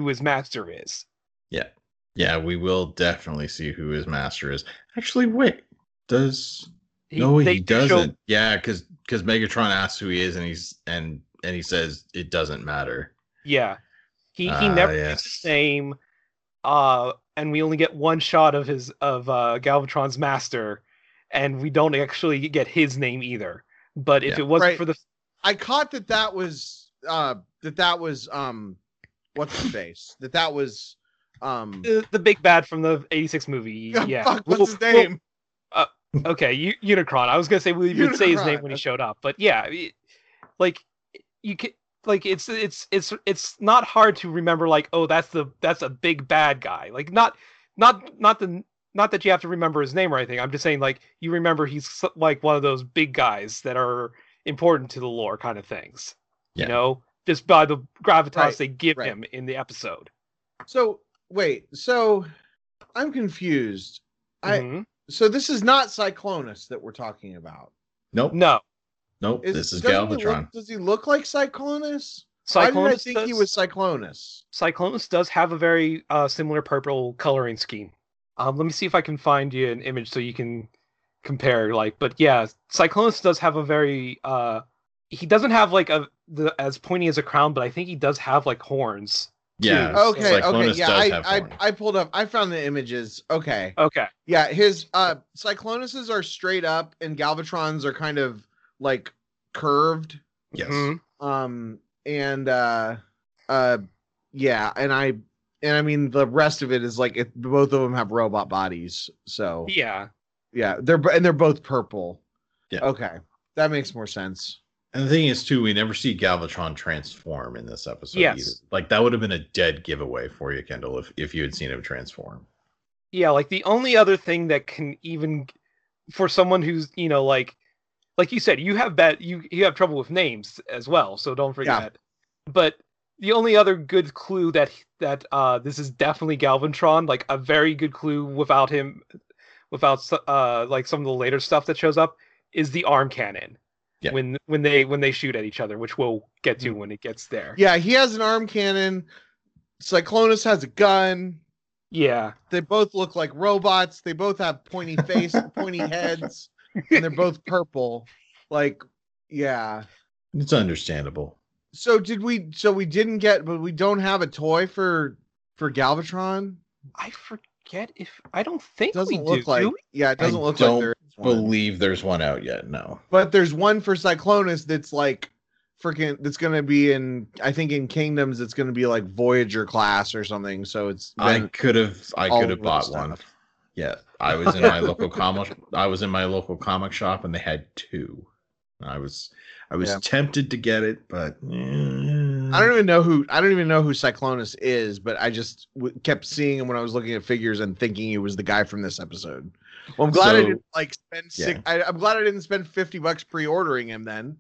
his master is. Yeah, we will definitely see who his master is. Actually, wait, he doesn't. Yeah, because Megatron asks who he is, and he says it doesn't matter. Yeah. He never gets the same, and we only get one shot of Galvatron's master, and we don't actually get his name either. But if it wasn't for the, I caught that was what's his face? that was the big bad from the '86 movie. Yeah, fuck, what's his name? Unicron. I was gonna say we didn't say his name when he showed up, but yeah, like you can. Like it's not hard to remember. Like, oh, that's a big bad guy. Like not that you have to remember his name or anything. I'm just saying, like, you remember he's like one of those big guys that are important to the lore kind of things. Yeah. You know, just by the gravitas they give him in the episode. So wait, I'm confused. Mm-hmm. So this is not Cyclonus that we're talking about. Nope. No. Nope, this is Galvatron. Does he look like Cyclonus? I think he was Cyclonus. Cyclonus does have a very similar purple coloring scheme. Let me see if I can find you an image so you can compare. Like, but yeah, Cyclonus does have a very. He doesn't have like as pointy as a crown, but I think he does have like horns. Yeah. Too. Okay. Cyclonus does have horns. I pulled up. I found the images. Okay. Okay. Yeah. His Cyclonuses are straight up, and Galvatrons are kind of like curved. Yes. And I mean the rest of it is like both of them have robot bodies. So yeah, they're both purple. Yeah. Okay, that makes more sense. And the thing is too, we never see Galvatron transform in this episode. Yes. Either. Like that would have been a dead giveaway for you, Kendall, if you had seen him transform. Yeah, like the only other thing that can even for someone who's like you said, you have you have trouble with names as well, so don't forget. Yeah. But the only other good clue that this is definitely Galvatron, like a very good clue without him, without some of the later stuff that shows up, is the arm cannon. Yeah. When they shoot at each other, which we'll get to when it gets there. Yeah, he has an arm cannon. Cyclonus has a gun. Yeah, they both look like robots. They both have pointy face, pointy heads. And they're both purple. Like, yeah. It's understandable. So we don't have a toy for Galvatron? I forget I don't think we do. I don't believe there's one out yet, no. But there's one for Cyclonus that's like that's going to be in Kingdoms. It's going to be like Voyager class or something. So it's I could have bought one. Yeah, I was in my local comic. I was in my local comic shop, and they had 2. I was tempted to get it, but I don't even know who Cyclonus is. But I just kept seeing him when I was looking at figures and thinking he was the guy from this episode. Well, I'm glad I didn't spend. Yeah. I'm glad I didn't spend $50 pre-ordering him then.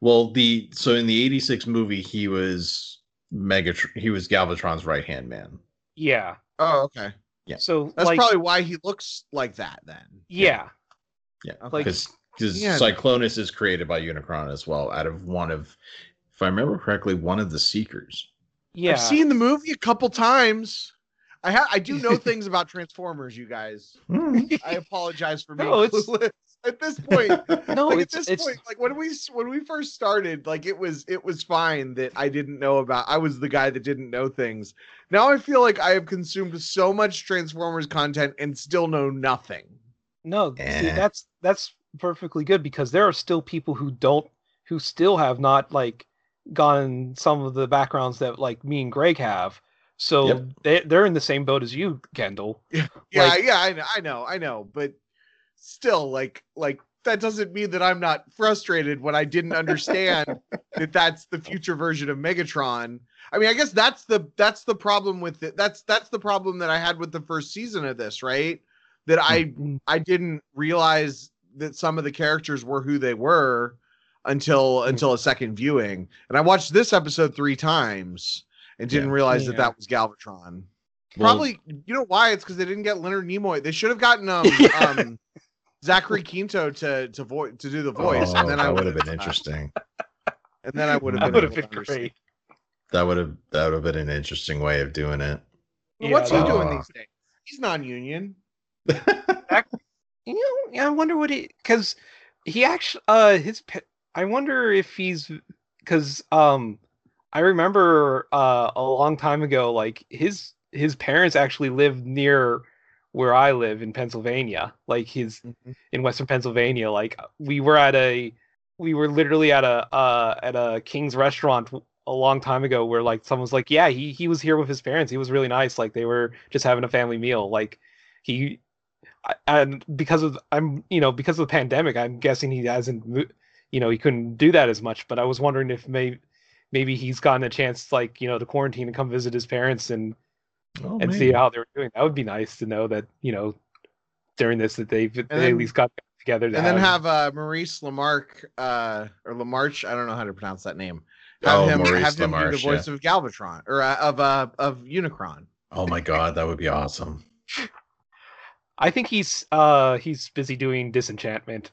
Well, so in the '86 movie, he was Galvatron's right-hand man. Yeah. Oh, okay. Yeah. So that's probably why he looks like that then. Yeah. Yeah. Because Cyclonus is created by Unicron as well, out of if I remember correctly, one of the Seekers. Yeah. I've seen the movie a couple times. I do know things about Transformers, you guys. I apologize for being clueless. at this point. No, like, at this point, like when we first started, like it was fine that I didn't know about. I was the guy that didn't know things. Now I feel like I have consumed so much Transformers content and still know nothing. No, see, that's perfectly good, because there are still people who still have not like gone some of the backgrounds that like me and Greg have. So yep. they're in the same boat as you, Kendall. Yeah, like, yeah, I know, but still, like that doesn't mean that I'm not frustrated when I didn't understand that that's the future version of Megatron. I mean, I guess that's the problem with it. That's the problem that I had with the first season of this, right? That I didn't realize that some of the characters were who they were until a second viewing, and I watched this episode 3 times. And didn't realize that was Galvatron. Probably, you know why? It's because they didn't get Leonard Nimoy. They should have gotten Zachary Quinto to do the voice. Oh, and then that would have been interesting. And then I would have been great. That would have been an interesting way of doing it. Yeah, what's he doing these days? He's non-union. I wonder what he, because he actually I wonder if he's I remember a long time ago, like his parents actually lived near where I live in Pennsylvania, like in Western Pennsylvania. Like we were literally at a King's restaurant a long time ago where like someone's like, yeah, he was here with his parents. He was really nice. Like they were just having a family meal. Like because of the pandemic, I'm guessing he hasn't, he couldn't do that as much. But I was wondering if maybe he's gotten a chance, like, to quarantine and come visit his parents and see how they're doing. That would be nice to know that, during this, that they at least got together. Then have Maurice LaMarche, or LaMarche, I don't know how to pronounce that name. Have him do the voice of Galvatron, or of Unicron. Oh my God, that would be awesome. I think he's busy doing Disenchantment.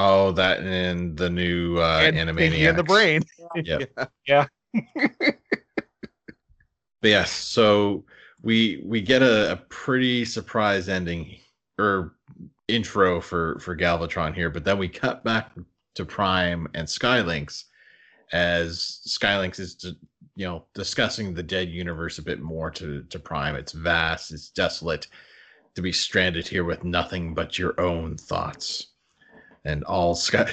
Oh, that and the new Animaniacs. And the brain. Yep. Yeah. But yes, so we get a pretty surprise ending or intro for Galvatron here, but then we cut back to Prime and Sky Lynx as Sky Lynx is discussing the dead universe a bit more to Prime. It's vast, it's desolate, to be stranded here with nothing but your own thoughts. And all Sky,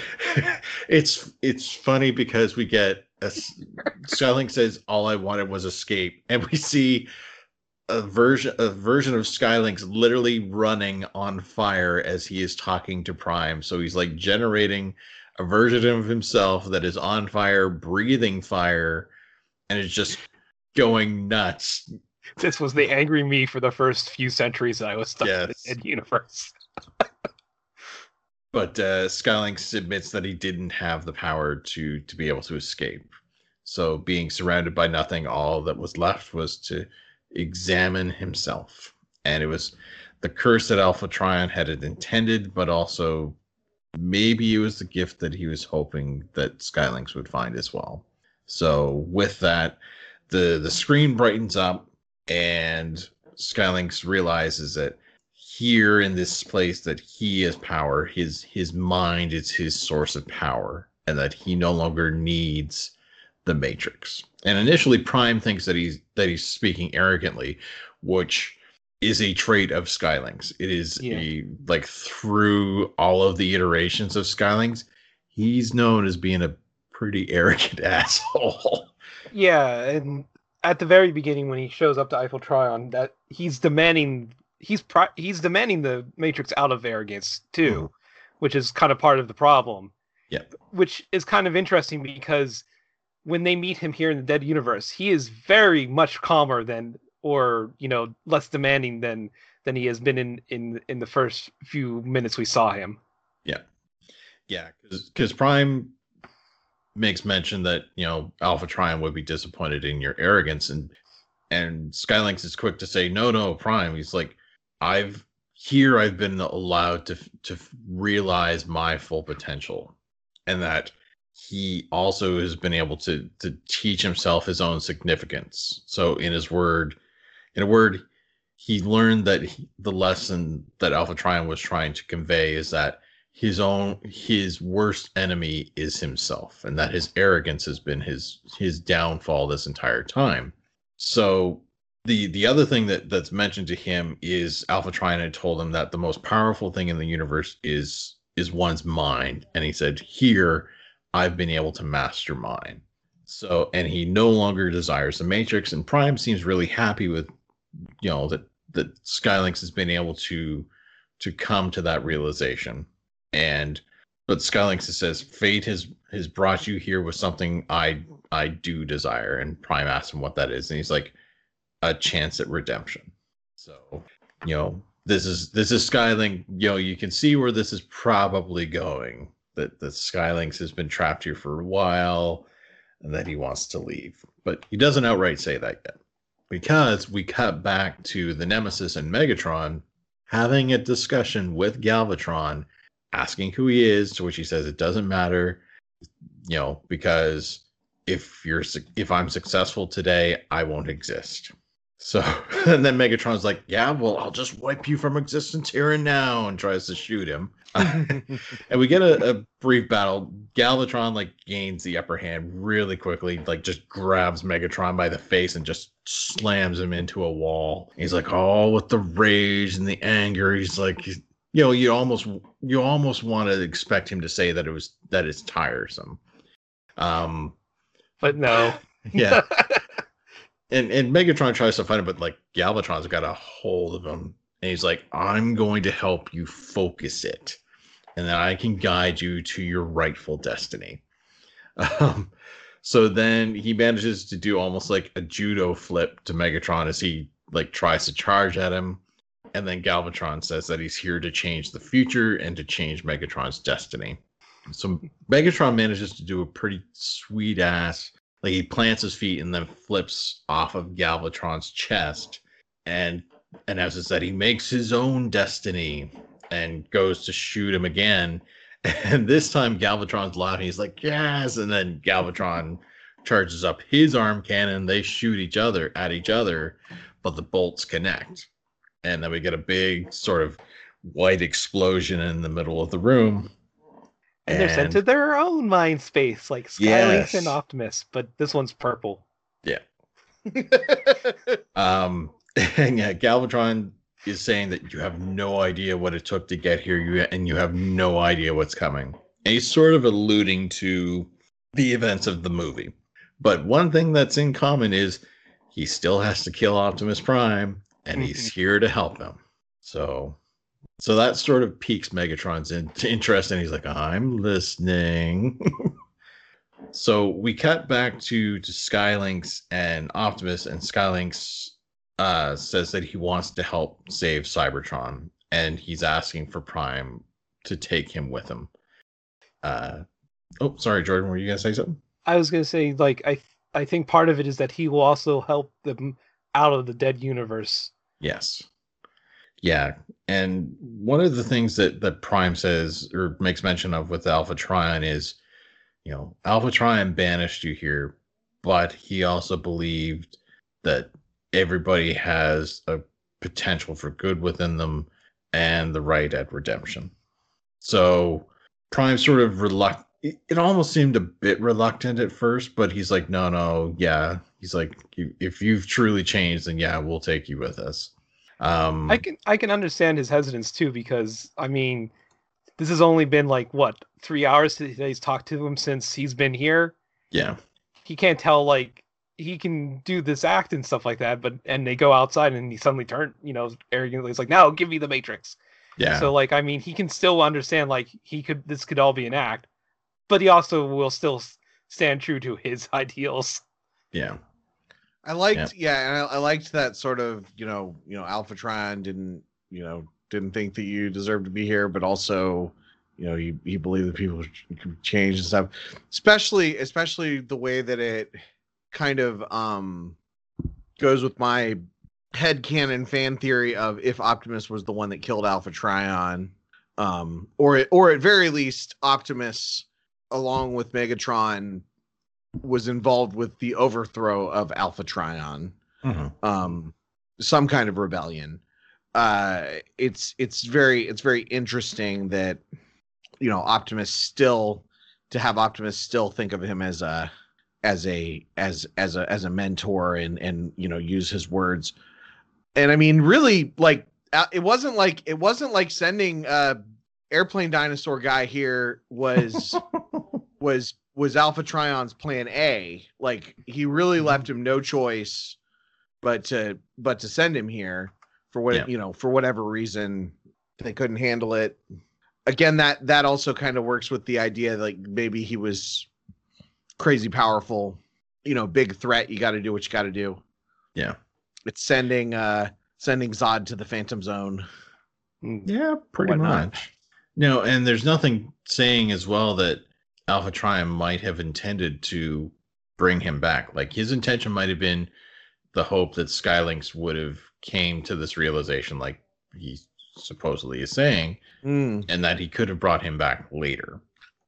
it's funny because we get Sky Lynx says all I wanted was escape, and we see a version of Sky Lynx literally running on fire as he is talking to Prime. So he's like generating a version of himself that is on fire, breathing fire, and is just going nuts. This was the angry me for the first few centuries that I was stuck in the universe. But Sky Lynx admits that he didn't have the power to be able to escape. So being surrounded by nothing, all that was left was to examine himself. And it was the curse that Alpha Trion had intended, but also maybe it was the gift that he was hoping that Sky Lynx would find as well. So with that, the screen brightens up and Sky Lynx realizes that here in this place that he is power, his mind is his source of power, and that he no longer needs the Matrix. And initially Prime thinks that he's speaking arrogantly, which is a trait of Sky Lynx. It is through all of the iterations of Sky Lynx, he's known as being a pretty arrogant asshole. Yeah, and at the very beginning when he shows up to Alpha Trion, that he's demanding he's demanding the Matrix out of arrogance too, which is kind of part of the problem. Yeah, which is kind of interesting because when they meet him here in the dead universe, he is very much calmer or less demanding than he has been in the first few minutes we saw him. Yeah, yeah, because Prime makes mention that Alpha Trion would be disappointed in your arrogance, and Sky Lynx is quick to say no, Prime. He's like, I've been allowed to realize my full potential, and that he also has been able to teach himself his own significance. So in a word, he learned that the lesson that Alpha Trion was trying to convey is that his worst enemy is himself, and that his arrogance has been his downfall this entire time. So the other thing that's mentioned to him is Alpha Trion had told him that the most powerful thing in the universe is one's mind, and he said, here I've been able to master mine. So, and he no longer desires the Matrix, and Prime seems really happy with, you know, that Sky Lynx has been able to come to that realization. But Sky Lynx says, fate has brought you here with something I do desire. And Prime asks him what that is, and he's like, a chance at redemption. So, you know, this is Sky Lynx. You know, you can see where this is probably going. That Sky Lynx has been trapped here for a while, and that he wants to leave, but he doesn't outright say that yet, because we cut back to the Nemesis and Megatron having a discussion with Galvatron, asking who he is, to which he says it doesn't matter, you know, because if I'm successful today, I won't exist. So, and then Megatron's like, yeah, well, I'll just wipe you from existence here and now, and tries to shoot him. And we get a brief battle. Galvatron like gains the upper hand really quickly, like just grabs Megatron by the face and just slams him into a wall. He's like, oh, with the rage and the anger, he's like, you know, you almost want to expect him to say that it's tiresome. But no. Yeah. And Megatron tries to fight him, but like Galvatron's got a hold of him, and he's like, I'm going to help you focus it, and then I can guide you to your rightful destiny. So then he manages to do almost like a judo flip to Megatron as he like tries to charge at him. And then Galvatron says that he's here to change the future and to change Megatron's destiny. So Megatron manages to do a pretty sweet ass, like he plants his feet and then flips off of Galvatron's chest. And as I said, he makes his own destiny and goes to shoot him again. And this time Galvatron's laughing. He's like, yes. And then Galvatron charges up his arm cannon. They shoot each other, but the bolts connect. And then we get a big sort of white explosion in the middle of the room. And they're sent to their own mind space, like Sky Lynx and Optimus, but this one's purple. Yeah. And yeah, Galvatron is saying that you have no idea what it took to get here, and you have no idea what's coming. And he's sort of alluding to the events of the movie. But one thing that's in common is he still has to kill Optimus Prime, and he's here to help him. So that sort of piques Megatron's interest, and he's like, I'm listening. So we cut back to Sky Lynx and Optimus, and Sky Lynx says that he wants to help save Cybertron, and he's asking for Prime to take him with him. Oh, sorry, Jordan, were you going to say something? I was going to say, like, I think part of it is that he will also help them out of the dead universe. Yes. Yeah, and one of the things that Prime says or makes mention of with Alpha Trion is, you know, Alpha Trion banished you here, but he also believed that everybody has a potential for good within them and the right at redemption. So Prime sort of it almost seemed a bit reluctant at first, but he's like, no, yeah. He's like, if you've truly changed, then yeah, we'll take you with us. I can understand his hesitance too, because I mean, this has only been like 3 hours that he's talked to him since he's been here. Yeah, he can't tell, like, he can do this act and stuff like that, and they go outside and he suddenly turned, you know, arrogantly. He's like, "Now give me the Matrix." Yeah. So like, I mean, he can still understand, like, this could all be an act, but he also will still stand true to his ideals. Yeah. I liked that sort of, you know, Alpha Trion didn't think that you deserved to be here, but also, you know, he believed that people could change and stuff. Especially the way that it kind of goes with my headcanon fan theory of if Optimus was the one that killed Alpha Trion, or at very least Optimus along with Megatron was involved with the overthrow of Alpha Trion, some kind of rebellion. It's very interesting that you know, Optimus still to have Optimus still think of him as a mentor and you know, use his words. And I mean, really, like, it wasn't like sending Airplane Dinosaur Guy here was Alpha Trion's plan A. Like, he really left him no choice but to send him here for what you know, for whatever reason they couldn't handle it. Again, that also kind of works with the idea, like, maybe he was crazy powerful, you know, big threat, you got to do what you got to do. Yeah. It's sending Zod to the Phantom Zone. Yeah, pretty much. No, and there's nothing saying as well that Alpha Trion might have intended to bring him back. Like, his intention might have been the hope that Sky Lynx would have came to this realization, like he supposedly is saying, and that he could have brought him back later.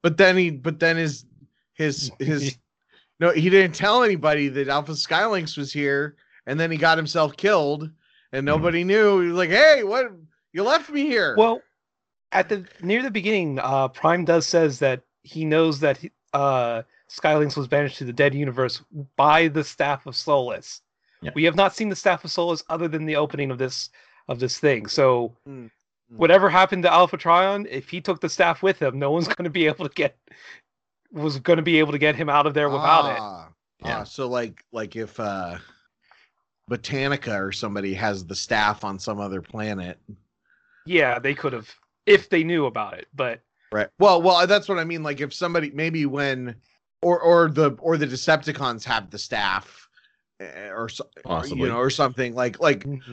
But then his no, he didn't tell anybody that Alpha Sky Lynx was here, and then he got himself killed, and nobody knew. He was like, "Hey, what? You left me here." Well, near the beginning, Prime says that he knows that Sky Lynx was banished to the dead universe by the staff of Solus. Yeah. We have not seen the staff of Solus other than the opening of this thing. So whatever happened to Alpha Trion, if he took the staff with him, no one's going to be able to get him out of there without it. Yeah. So like if Botanica or somebody has the staff on some other planet. Yeah, they could have, if they knew about it, but. Right. Well, that's what I mean. Like, if somebody, maybe when, or the Decepticons have the staff, or you know, or something like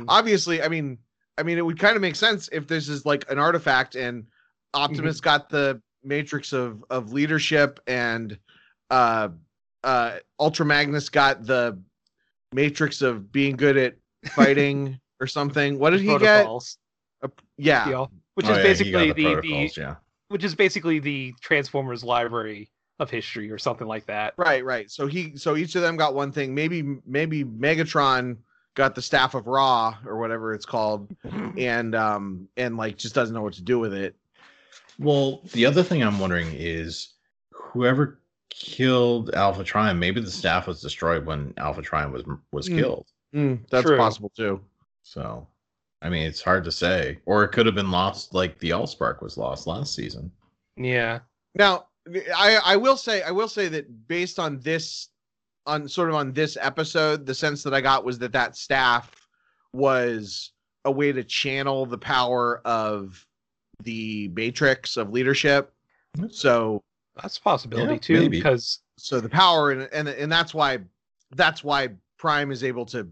obviously, I mean, it would kind of make sense if this is like an artifact and Optimus got the matrix of leadership, and Ultra Magnus got the matrix of being good at fighting or something. What did he get? Which is basically the Transformers library of history or something like that. Right. So each of them got one thing. Maybe Megatron got the staff of Ra or whatever it's called, and like just doesn't know what to do with it. Well, the other thing I'm wondering is whoever killed Alpha Trion, maybe the staff was destroyed when Alpha Trion was killed. That's true. Possible too. So I mean, it's hard to say. Or it could have been lost, like the Allspark was lost last season. Yeah. Now, I will say that based on this, on this episode, the sense that I got was that staff was a way to channel the power of the matrix of leadership. So that's a possibility too, maybe. Because so the power and that's why Prime is able to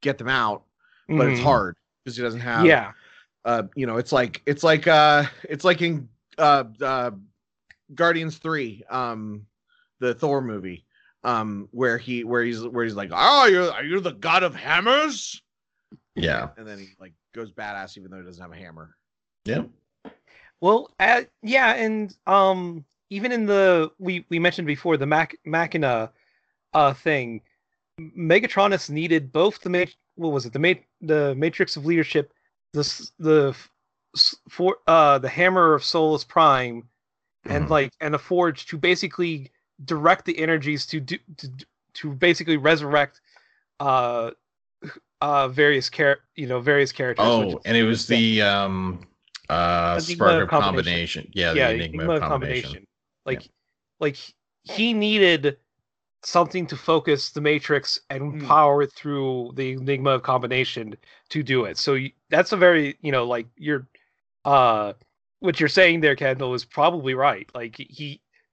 get them out, but it's hard. Because he doesn't have, you know, it's like in Guardians 3, the Thor movie, where he's like, oh, are you the god of hammers? Yeah, and then he like goes badass even though he doesn't have a hammer. Yeah. Well, and even in the we mentioned before the Machina thing, Megatronus needed both the matrix of leadership, the hammer of Solus Prime, and the forge to basically direct the energies to basically resurrect various characters. Oh, and it was the Spark of Combination. Yeah, the Enigma of Combination. Like he needed something to focus the matrix and power it through the Enigma of Combination to do it. So that's a very, you know, like what you're saying there, Kendall, is probably right. Like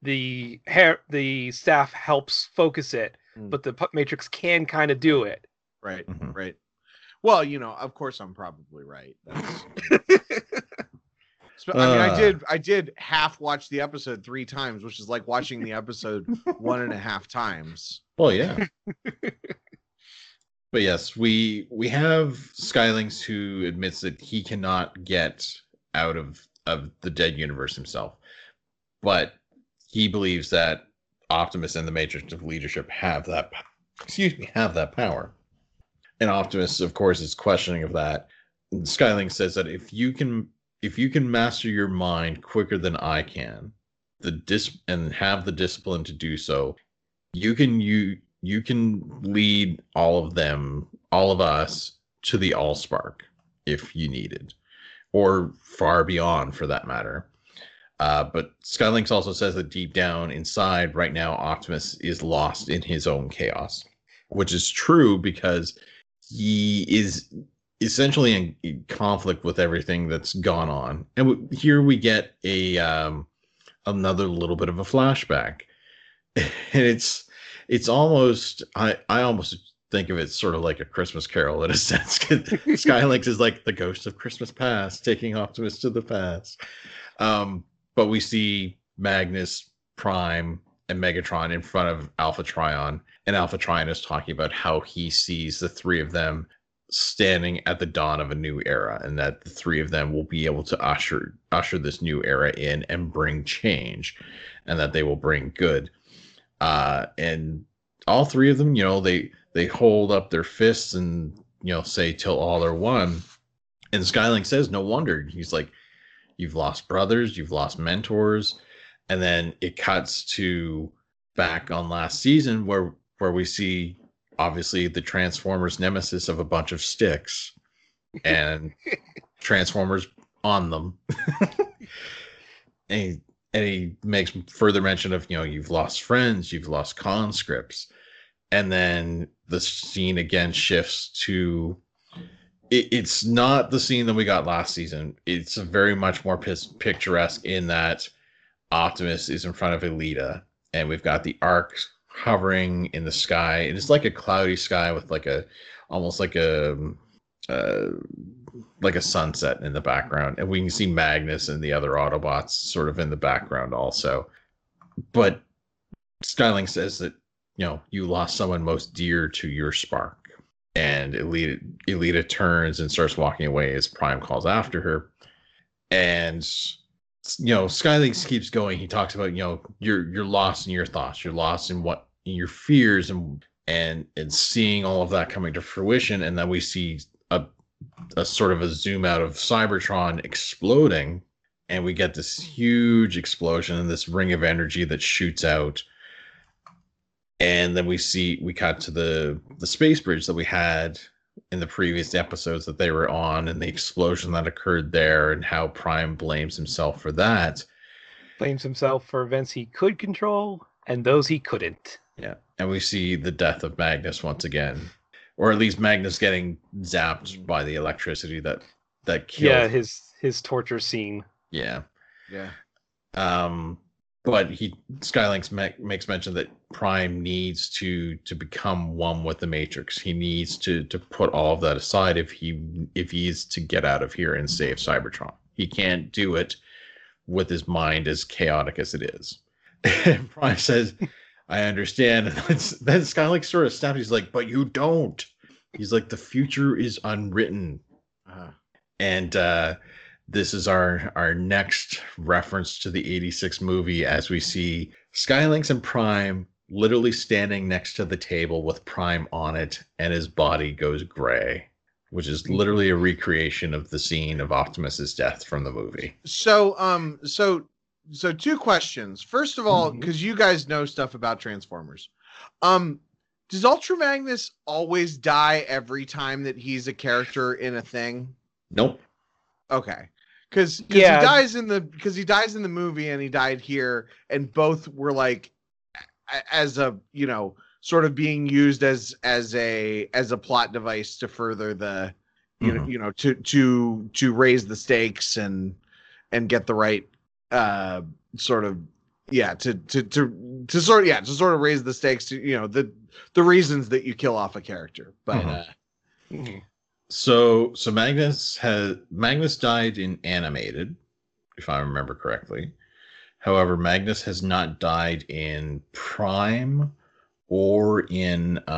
the staff helps focus it, but the matrix can kind of do it. Right. Mm-hmm. Right. Well, you know, of course I'm probably right. That's... I mean, I did half watch the episode 3 times, which is like watching the episode 1.5 times. Well, yeah. But yes, we have Sky Lynx, who admits that he cannot get out of the dead universe himself, but he believes that Optimus and the Matrix of Leadership have that power. And Optimus, of course, is questioning of that. And Sky Lynx says that if you can if you can master your mind quicker than I can, and have the discipline to do so, you can lead all of them, all of us, to the Allspark if you needed, or far beyond for that matter. But Sky Lynx also says that deep down inside right now, Optimus is lost in his own chaos, which is true because he is essentially in conflict with everything that's gone on. And here we get a another little bit of a flashback, and it's almost, I almost think of it sort of like a Christmas Carol in a sense. Sky Lynx is like the ghost of Christmas past taking Optimus to the past. But we see Magnus, Prime, and Megatron in front of Alpha Trion, and Alpha Trion is talking about how he sees the three of them standing at the dawn of a new era, and that the three of them will be able to usher this new era in and bring change, and that they will bring good. And all three of them, you know, they hold up their fists and, you know, say till all are one. And Sky Lynx says, no wonder. He's like, you've lost brothers, you've lost mentors. And then it cuts to back on last season where we see, obviously, the Transformers nemesis of a bunch of sticks and Transformers on them. And he makes further mention of, you know, you've lost friends, you've lost conscripts. And then the scene again shifts to... It's not the scene that we got last season. It's very much more picturesque in that Optimus is in front of Alita, and we've got the Ark hovering in the sky. And it's like a cloudy sky with like almost like a sunset in the background. And we can see Magnus and the other Autobots sort of in the background also. But Sky Lynx says that, you know, you lost someone most dear to your spark. And Alita turns and starts walking away as Prime calls after her. And, you know, Sky Lynx keeps going. He talks about, you know, you're lost in your thoughts. You're lost in your fears and seeing all of that coming to fruition. And then we see a sort of a zoom out of Cybertron exploding. And we get this huge explosion and this ring of energy that shoots out. And then we cut to the space bridge that we had in the previous episodes that they were on, and the explosion that occurred there, and how Prime blames himself for that. Blames himself for events he could control and those he couldn't. Yeah. And we see the death of Magnus once again, or at least Magnus getting zapped by the electricity that killed. Yeah, his torture scene. Yeah. Yeah. But Sky Lynx makes mention that Prime needs to become one with the Matrix. He needs to put all of that aside if he is to get out of here and save Cybertron. He can't do it with his mind as chaotic as it is. And Prime says, I understand. And then Sky Lynx sort of stops. He's like, but you don't. He's like, the future is unwritten. This is our next reference to the 86 movie, as we see Sky Lynx and Prime literally standing next to the table with Prime on it, and his body goes gray, which is literally a recreation of the scene of Optimus's death from the movie. So two questions. First of all, because you guys know stuff about Transformers, does Ultra Magnus always die every time that he's a character in a thing? Nope. Okay. Because he dies in the movie, and he died here, and both were like as a, you know, sort of being used as a plot device to further the you know to raise the stakes and get the right sort of raise the stakes to, you know, the reasons that you kill off a character, but So Magnus died in animated, if I remember correctly. However, Magnus has not died in Prime or in what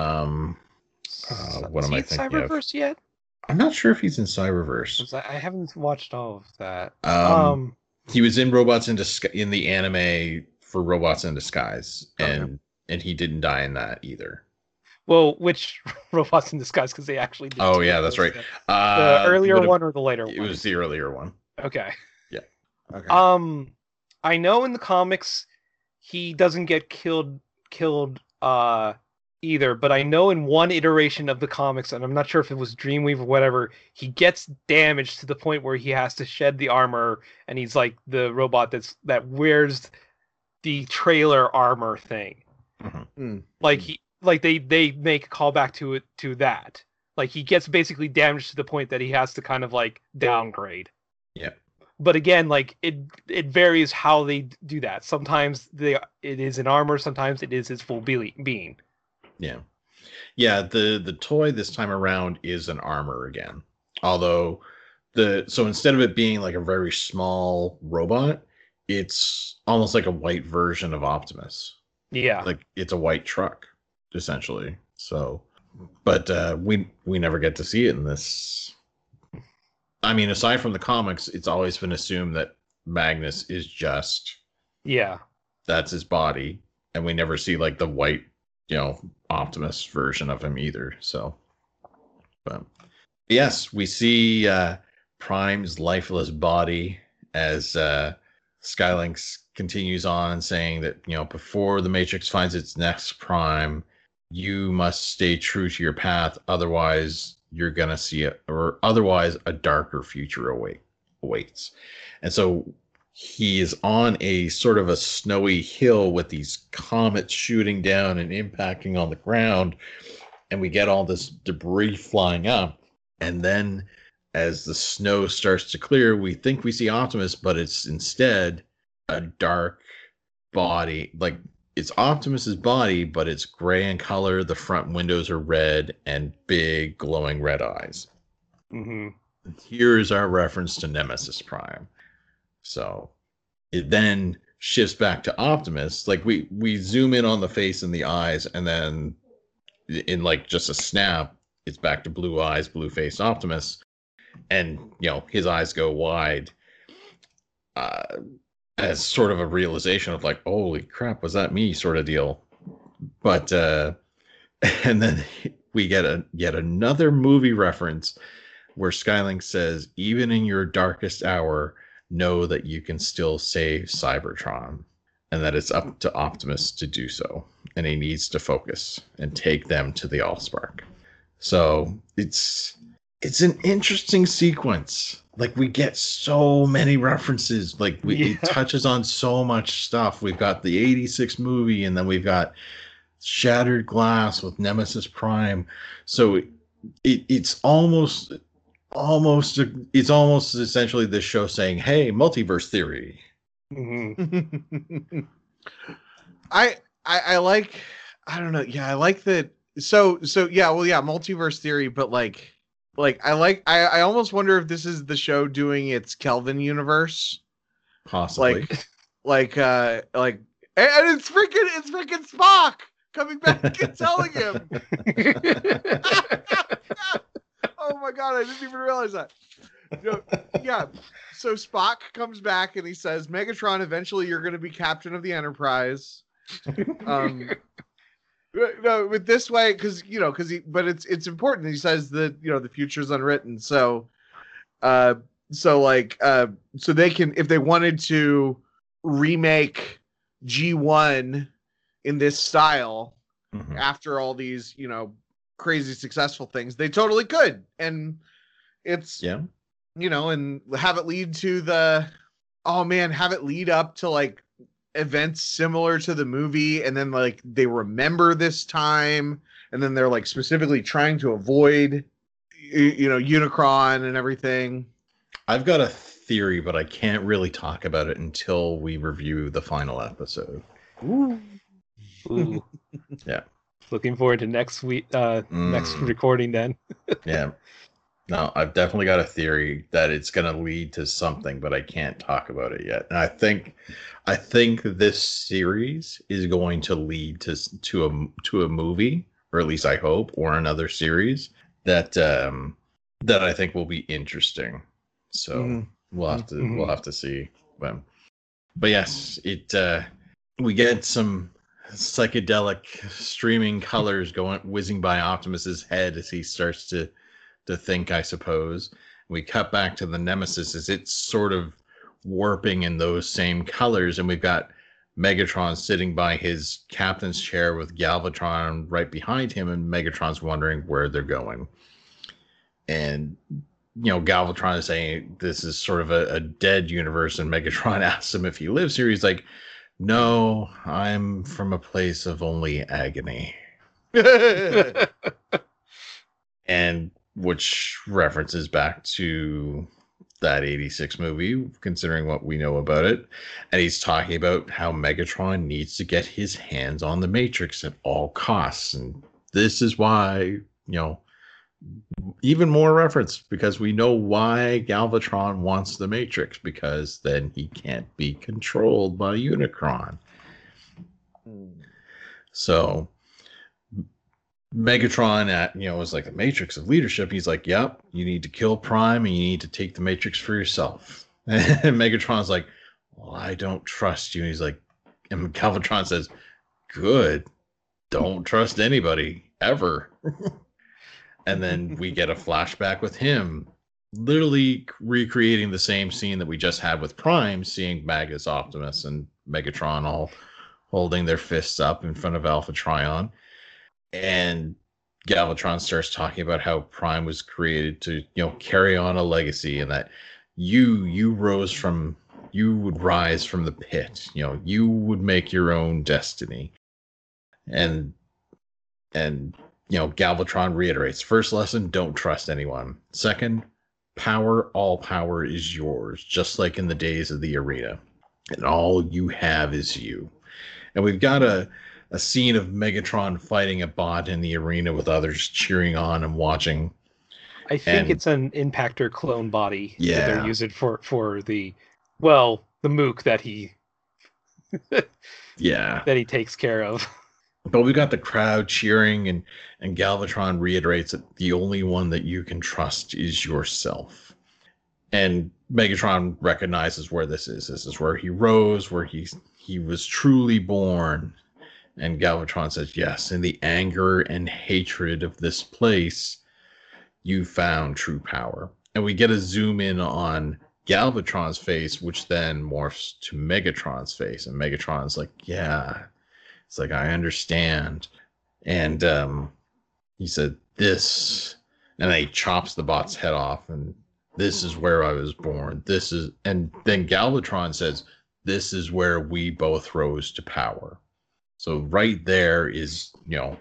am I thinking? Cyberverse yet? I'm not sure if he's in Cyberverse. I haven't watched all of that. He was in Robots in Disguise, in the anime for Robots in Disguise, and he didn't die in that either. Well, which Robots in Disguise? Because they actually did. Oh yeah, that's right. The earlier one or the later one? It was the earlier one. Okay. Yeah. Okay. I know in the comics he doesn't get killed either, but I know in one iteration of the comics, and I'm not sure if it was Dreamweaver or whatever, he gets damaged to the point where he has to shed the armor, and he's like the robot that wears the trailer armor thing. Mm-hmm. Like he, like they make a callback to it, to that. Like he gets basically damaged to the point that he has to kind of like downgrade. Yeah. But again, like it varies how they do that. Sometimes it is in armor. Sometimes it is his full being. Yeah, yeah. The toy this time around is an armor again. Although so instead of it being like a very small robot, it's almost like a white version of Optimus. Yeah, like it's a white truck essentially. So, but we never get to see it in this. I mean, aside from the comics, it's always been assumed that Magnus is just... Yeah. That's his body. And we never see, like, the white, you know, Optimus version of him either. So, but yes, we see Prime's lifeless body as Sky Lynx continues on saying that, you know, before the Matrix finds its next Prime, you must stay true to your path, otherwise... you're going to see it, or otherwise a darker future awaits. And so he is on a sort of a snowy hill with these comets shooting down and impacting on the ground. And we get all this debris flying up. And then as the snow starts to clear, we think we see Optimus, but it's instead a dark body. Like it's Optimus's body, but it's gray in color. The front windows are red and big glowing red eyes. Mm-hmm. Here is our reference to Nemesis Prime. So it then shifts back to Optimus. Like we zoom in on the face and the eyes, and then in like just a snap, it's back to blue eyes, blue faced Optimus. And, you know, his eyes go wide. As sort of a realization of like, holy crap, was that me sort of deal. But, and then we get yet another movie reference where Sky Lynx says, even in your darkest hour, know that you can still save Cybertron and that it's up to Optimus to do so. And he needs to focus and take them to the Allspark. So it's an interesting sequence. Like, we get so many references. Like, it touches on so much stuff. We've got the 86 movie, and then we've got Shattered Glass with Nemesis Prime. So it's almost essentially this show saying, hey, multiverse theory. Mm-hmm. I like that. So, multiverse theory, but like... Like I almost wonder if this is the show doing its Kelvin universe, possibly. Like, and it's freaking Spock coming back and telling him. Oh my god, I didn't even realize that. You know, yeah, so Spock comes back and he says, "Megatron, eventually you're going to be captain of the Enterprise." No, with this way, because it's important. He says that, you know, the future's unwritten. So they can, if they wanted to remake G1 in this style, mm-hmm. after all these, you know, crazy successful things, they totally could. And it's, yeah, you know, and have it lead to have it lead up to like events similar to the movie, and then like they remember this time, and then they're like specifically trying to avoid, you know, Unicron and everything. I've got a theory, but I can't really talk about it until we review the final episode. Ooh. Yeah, looking forward to next week, next recording then. Yeah, no, I've definitely got a theory that it's going to lead to something, but I can't talk about it yet. And I think this series is going to lead to a movie, or at least I hope, or another series that I think will be interesting. So we'll have to see. But yes, we get some psychedelic streaming colors going whizzing by Optimus's head as he starts to think, I suppose. We cut back to the Nemesis as it's sort of warping in those same colors, and we've got Megatron sitting by his captain's chair with Galvatron right behind him, and Megatron's wondering where they're going. And, you know, Galvatron is saying this is sort of a dead universe, and Megatron asks him if he lives here. He's like, no, I'm from a place of only agony. And which references back to that 86 movie, considering what we know about it. And he's talking about how Megatron needs to get his hands on the Matrix at all costs. And this is why, you know, even more reference, because we know why Galvatron wants the Matrix, because then he can't be controlled by Unicron. So Megatron was like the Matrix of leadership. He's like, yep, you need to kill Prime and you need to take the Matrix for yourself. And Megatron's like, well, I don't trust you. And he's like, and Galvatron says, good, don't trust anybody ever. And then we get a flashback with him literally recreating the same scene that we just had with Prime, seeing Magnus, Optimus, and Megatron all holding their fists up in front of Alpha Trion. And Galvatron starts talking about how Prime was created to, you know, carry on a legacy, and that you would rise from the pit. You know, you would make your own destiny. And you know, Galvatron reiterates, first lesson, don't trust anyone. Second, power, all power is yours, just like in the days of the arena. And all you have is you. And we've got a scene of Megatron fighting a bot in the arena with others cheering on and watching. I think it's an impactor clone body. Yeah. They're using for the mook that he that he takes care of. But we've got the crowd cheering, and Galvatron reiterates that the only one that you can trust is yourself. And Megatron recognizes where this is. This is where he rose, where he was truly born. And Galvatron says, yes, in the anger and hatred of this place, you found true power. And we get a zoom in on Galvatron's face, which then morphs to Megatron's face. And Megatron's like, yeah, it's like, I understand. And he said, this. And then he chops the bot's head off. And this is where I was born. This is. And then Galvatron says, this is where we both rose to power. So right there is, you know,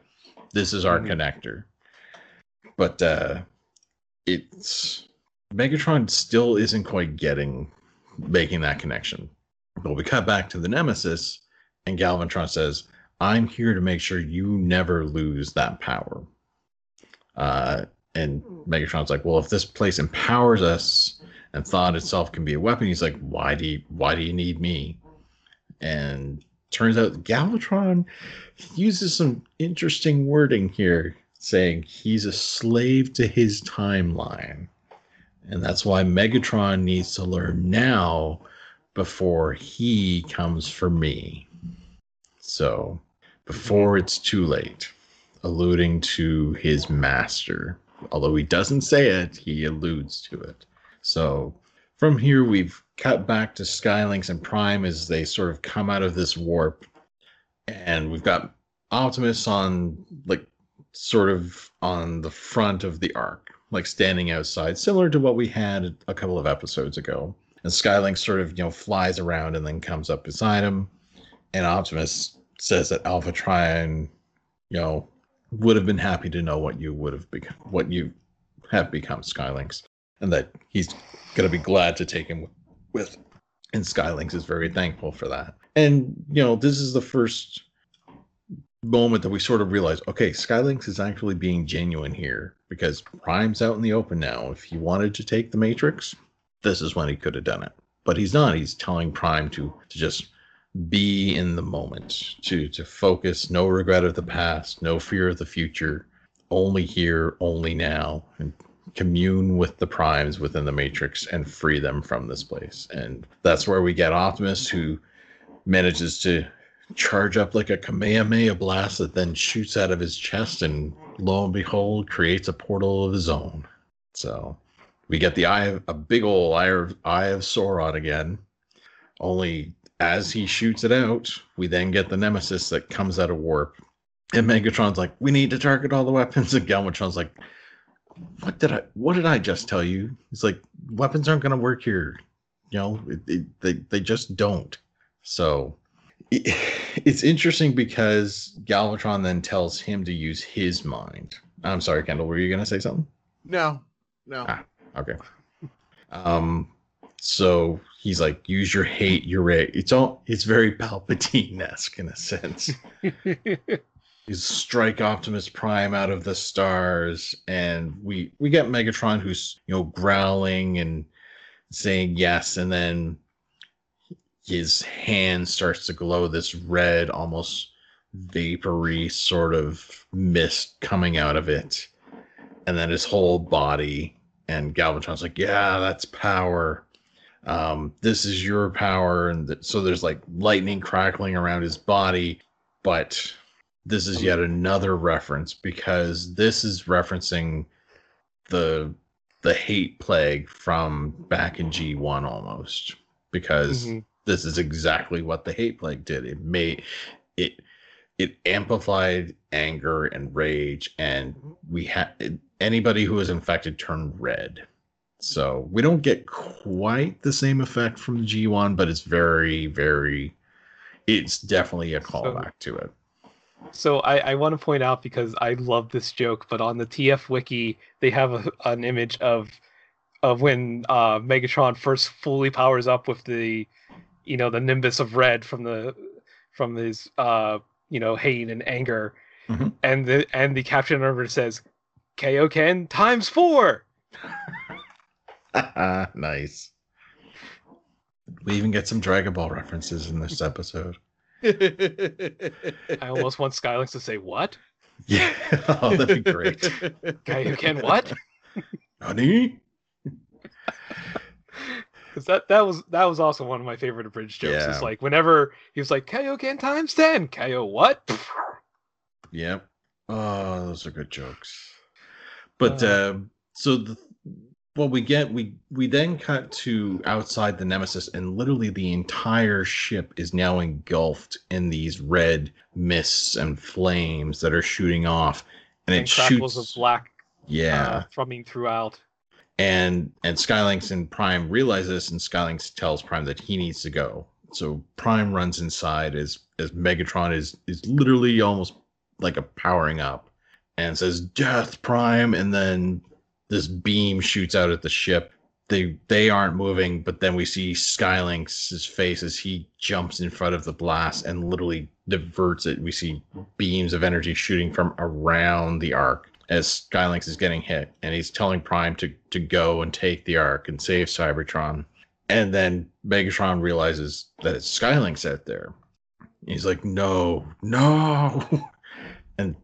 this is our connector. But it's Megatron still isn't quite making that connection. But we cut back to the Nemesis, and Galvatron says, I'm here to make sure you never lose that power. And Megatron's like, well, if this place empowers us and thought itself can be a weapon, he's like, why do you need me? And turns out Galvatron uses some interesting wording here, saying he's a slave to his timeline. And that's why Megatron needs to learn now before he comes for me. So, before it's too late, alluding to his master. Although he doesn't say it, he alludes to it. So, from here, we've cut back to Sky Lynx and Prime as they sort of come out of this warp. And we've got Optimus on the front of the Ark, like standing outside, similar to what we had a couple of episodes ago. And Sky Lynx sort of, you know, flies around and then comes up beside him. And Optimus says that Alpha Trion, you know, would have been happy to know what you have become, Sky Lynx, and that he's going to be glad to take him with. And Sky Lynx is very thankful for that. And, you know, this is the first moment that we sort of realize, okay, Sky Lynx is actually being genuine here, because Prime's out in the open now. If he wanted to take the Matrix, this is when he could have done it. But he's not. He's telling Prime to just be in the moment, to focus, no regret of the past, no fear of the future, only here, only now, and commune with the Primes within the Matrix and free them from this place. And that's where we get Optimus, who manages to charge up like a Kamehameha blast that then shoots out of his chest and, lo and behold, creates a portal of his own. So We get the big old eye of Sauron again. Only as he shoots it out, we then get the Nemesis that comes out of warp. And Megatron's like, we need to target all the weapons. And Galvatron's like, what did I just tell you? He's like, weapons aren't going to work here. You know, they just don't. So it's interesting because Galvatron then tells him to use his mind. I'm sorry, Kendall, were you going to say something? No. Ah, okay. So he's like, use your hate, your rage. It's very Palpatine-esque in a sense. You strike Optimus Prime out of the stars, and we get Megatron who's, you know, growling and saying yes, and then his hand starts to glow this red, almost vapory sort of mist coming out of it, and then his whole body. And Galvatron's like, yeah, that's power. This is your power. And so there's like lightning crackling around his body. But this is yet another reference, because this is referencing the hate plague from back in G1 almost, because this is exactly what the hate plague did. It amplified anger and rage, and we had anybody who was infected turned red. So we don't get quite the same effect from the G1, but it's very, very, it's definitely a callback to it. So I want to point out, because I love this joke, but on the TF Wiki, they have an image of when Megatron first fully powers up with the, you know, the nimbus of red from his, you know, hate and anger. Mm-hmm. And the caption number says, KO Ken times 4. Nice. We even get some Dragon Ball references in this episode. I almost want Sky Lynx to say what? Yeah, oh, that'd be great. KO Ken what? Nani? Because that was also one of my favorite abridged jokes. Yeah. It's like whenever he was like, KO Ken times 10. KO what? Yep. Oh, those are good jokes. But we then cut to outside the Nemesis, and literally the entire ship is now engulfed in these red mists and flames that are shooting off, and it crackles shoots of black, thrumming throughout. And Skylinx and Prime realize this, and Skylinx tells Prime that he needs to go. So Prime runs inside as Megatron is literally almost like a powering up, and says, "Death, Prime!" And then this beam shoots out at the ship. They aren't moving, but then we see Skylinx's face as he jumps in front of the blast and literally diverts it. We see beams of energy shooting from around the Ark as Skylinx is getting hit, and he's telling Prime to go and take the Ark and save Cybertron. And then Megatron realizes that it's Skylinx out there. He's like, no. And,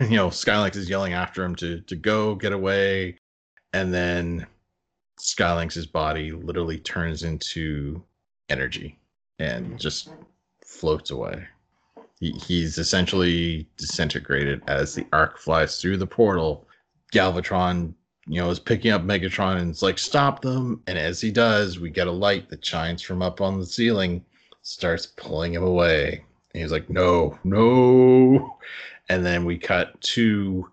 you know, Skylinx is yelling after him to go, get away. And then Skylinx's body literally turns into energy and just floats away. He's essentially disintegrated as the Ark flies through the portal. Galvatron, you know, is picking up Megatron and is like, stop them. And as he does, we get a light that shines from up on the ceiling, starts pulling him away. And he's like, no. And then we cut to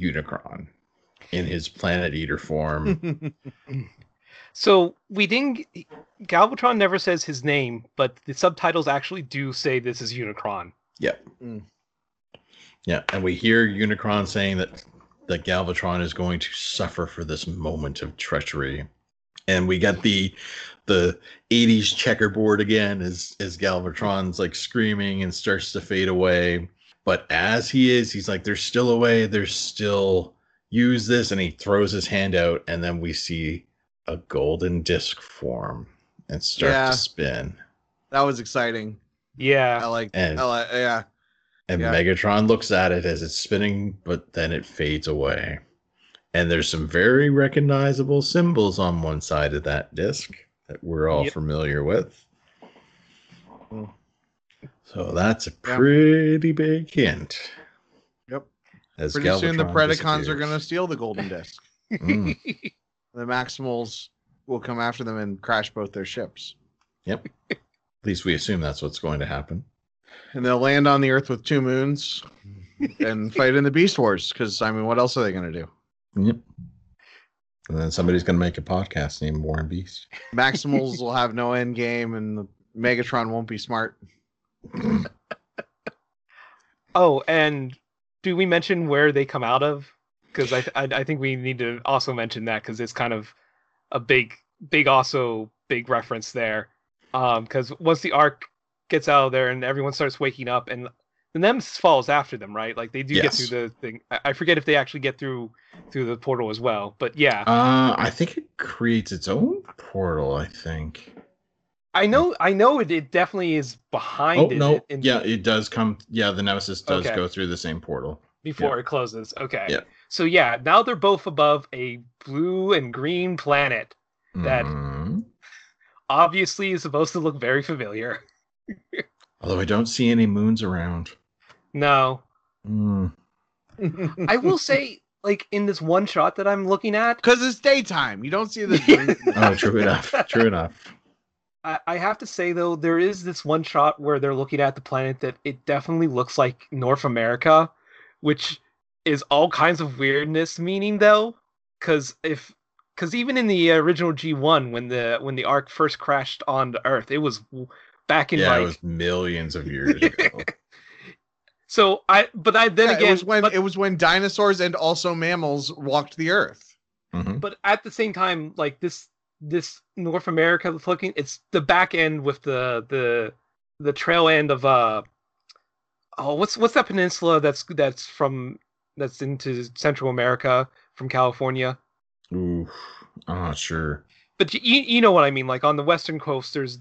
Unicron in his Planet Eater form. So we didn't... Galvatron never says his name, but the subtitles actually do say this is Unicron. Yeah. Mm. Yeah, and we hear Unicron saying that Galvatron is going to suffer for this moment of treachery. And we get the 80s checkerboard again as Galvatron's like screaming and starts to fade away. But as he is, he's like, there's still a way, there's still, use this. And he throws his hand out, and then we see a golden disc form and start to spin. That was exciting. Yeah. I like. And Megatron looks at it as it's spinning, but then it fades away. And there's some very recognizable symbols on one side of that disc that we're all familiar with. So that's a pretty big hint. Yep. Pretty soon the Predacons are going to steal the golden disc. Mm. the Maximals will come after them and crash both their ships. Yep. At least we assume that's what's going to happen. And they'll land on the Earth with two moons and fight in the Beast Wars, because, I mean, what else are they going to do? Yep. And then somebody's going to make a podcast named Warren Beast. Maximals will have no end game, and the Megatron won't be smart. Oh, and do we mention where they come out of? Because I think we need to also mention that, because it's kind of a big reference there. Because once the Ark gets out of there and everyone starts waking up, and the Nemesis falls after them, right? Like, they do get through the thing. I forget if they actually get through the portal as well, but yeah. I think it creates its own portal, I think. I know it definitely is behind it. No. It does come. Yeah, the Nemesis does go through the same portal. Before it closes. Okay. Yeah. So, yeah, now they're both above a blue and green planet that obviously is supposed to look very familiar. Although I don't see any moons around. No. Mm. I will say, like, in this one shot that I'm looking at... Because it's daytime. You don't see the moon. Oh, true enough. True enough. I have to say, though, there is this one shot where they're looking at the planet that it definitely looks like North America, which is all kinds of weirdness meaning, though, because even in the original G1, when the Ark first crashed on the Earth, it was back in it was millions of years ago. It was when dinosaurs and also mammals walked the Earth. Mm-hmm. But at the same time, like this North America looking, it's the back end with the trail end of what's that peninsula that's into Central America from California. Ooh, I'm not sure. But you know what I mean. Like, on the western coast, there's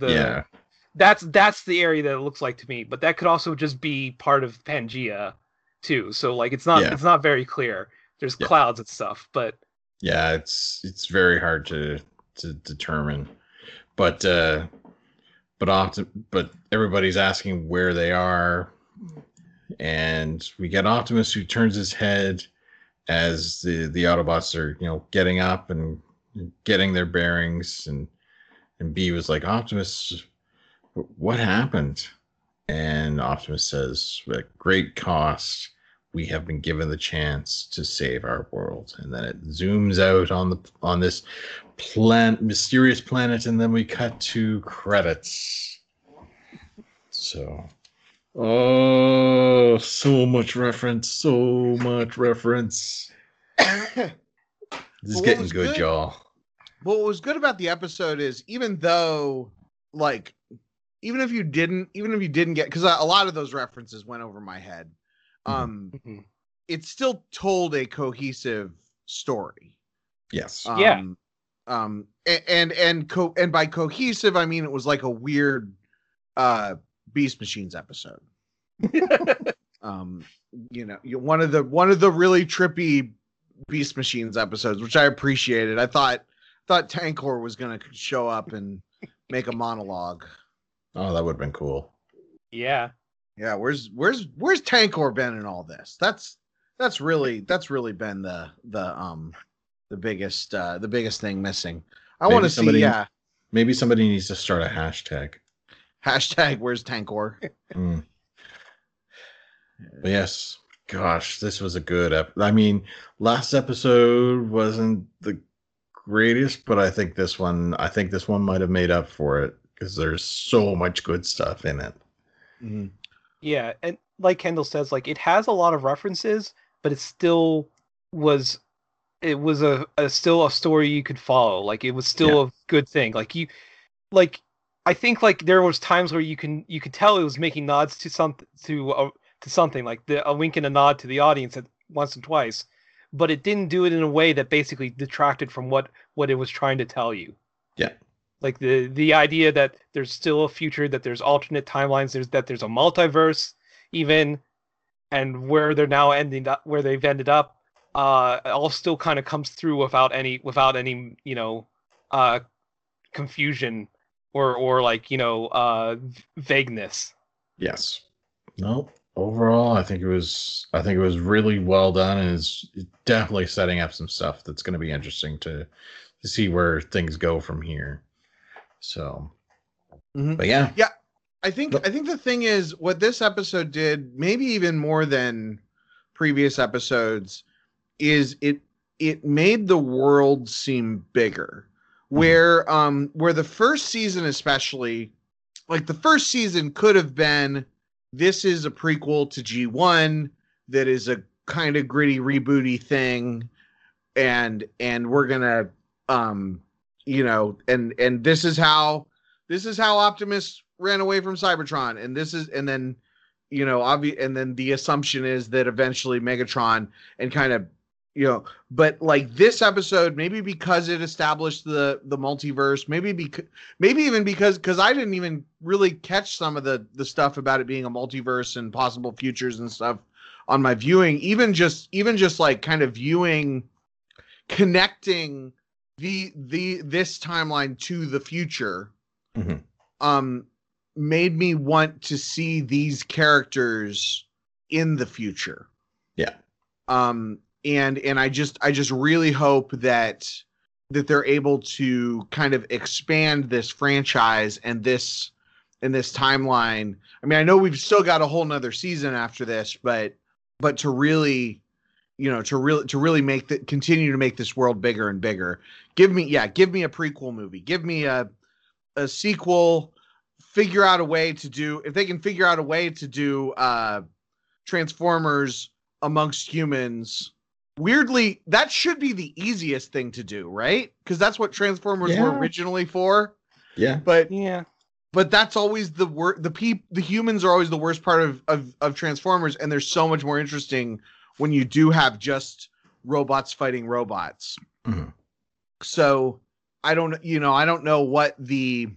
that's the area that it looks like to me. But that could also just be part of Pangea, too. So, like, it's not very clear. There's clouds and stuff, but it's very hard to determine, but everybody's asking where they are, and we get Optimus, who turns his head as the Autobots are getting up and getting their bearings, and B was like, Optimus, what happened? And Optimus says, at great cost, we have been given the chance to save our world. And then it zooms out on this mysterious planet, and then we cut to credits. So, so much reference. This is getting good, y'all. What was good about the episode is, even if you didn't get, because a lot of those references went over my head. It still told a cohesive story. Yes. And by cohesive, I mean it was like a weird Beast Machines episode. One of the really trippy Beast Machines episodes, which I appreciated. I thought Tankor was going to show up and make a monologue. Oh, that would have been cool. Yeah. Yeah, where's Tankor been in all this? That's really been the biggest thing missing. I want to see. Yeah, maybe somebody needs to start a hashtag. Hashtag where's Tankor? Mm. Yes, gosh, this was a good episode. I mean, last episode wasn't the greatest, but I think this one might have made up for it, because there's so much good stuff in it. Mm-hmm. Yeah, and like Kendall says, like, it has a lot of references, but it still was a story you could follow. Like, it was still a good thing. Like, I think, like, there was times where you could tell it was making nods to something, like a wink and a nod to the audience at once and twice, but it didn't do it in a way that basically detracted from what it was trying to tell you. Yeah. Like, the idea that there's still a future, that there's alternate timelines, there's a multiverse even, and where they're now ending up, where they've ended up, all still kind of comes through without any confusion or vagueness. Yes. No. Overall, I think it was really well done, and it's definitely setting up some stuff that's going to be interesting to to see where things go from here. So, but yeah, I think the thing is, what this episode did, maybe even more than previous episodes, is it made the world seem bigger. Where the first season, especially, like the first season could have been, this is a prequel to G1 that is a kind of gritty rebooty thing, and we're gonna and this is how Optimus ran away from Cybertron, and then the assumption is that eventually Megatron, and kind of, but like this episode, maybe because it established the multiverse, maybe because I didn't even really catch some of the stuff about it being a multiverse and possible futures and stuff on my viewing, even just like kind of viewing, connecting this timeline to the future, made me want to see these characters in the future. Yeah. And I just really hope that they're able to kind of expand this franchise and this timeline. I mean, I know we've still got a whole nother season after this, but to really continue to make this world bigger and bigger. Give me a prequel movie. Give me a sequel. Figure out a way to do, if they can figure out a way to do Transformers Amongst Humans. Weirdly, that should be the easiest thing to do, right? Because that's what Transformers were originally for. Yeah. But that's always the worst. The humans are always the worst part of Transformers, and they're so much more interesting when you do have just robots fighting robots. Mm-hmm. So I don't know what the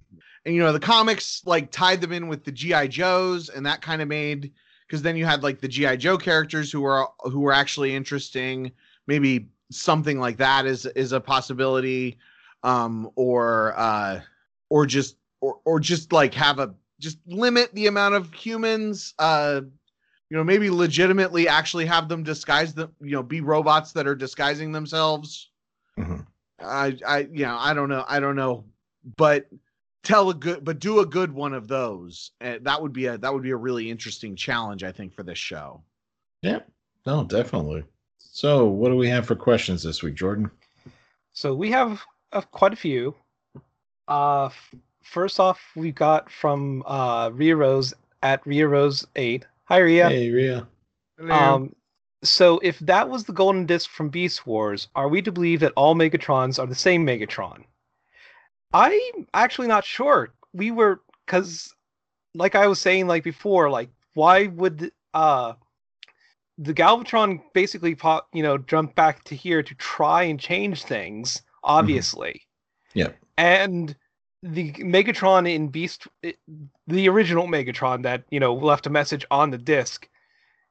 comics like tied them in with the G.I. Joes, and that kind of made, because then you had like the G.I. Joe characters who were actually interesting. Maybe something like that is a possibility, or just limit the amount of humans. Maybe legitimately actually have them disguise them. Be robots that are disguising themselves. Mm-hmm. I don't know, but. Do a good one of those. That would be a really interesting challenge, I think, for this show. Yeah, no, definitely. So, what do we have for questions this week, Jordan? So we have quite a few. First off, we got from Rhea Rose at Rhea Rose 8. Hi, Rhea. Hey, Rhea. Hello. So, if that was the golden disc from Beast Wars, are we to believe that all Megatrons are the same Megatron? I'm actually not sure. We were, because like I was saying, like before, like why would the Galvatron basically jump back to here to try and change things, obviously. Mm-hmm. Yeah. And the Megatron in Beast, the original Megatron that, left a message on the disc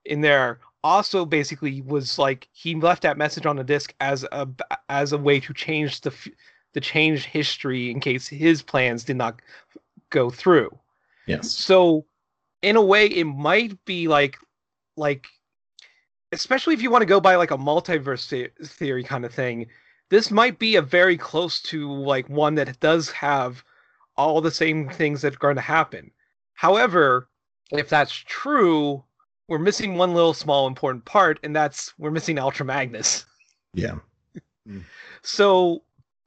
in there, also basically was like, he left that message on the disc as a way to change the changed history in case his plans did not go through. Yes. So in a way, it might be like, especially if you want to go by like a multiverse theory kind of thing, this might be a very close to like one that does have all the same things that are going to happen. However, if that's true, we're missing one little small important part, and we're missing Ultra Magnus. Yeah. So,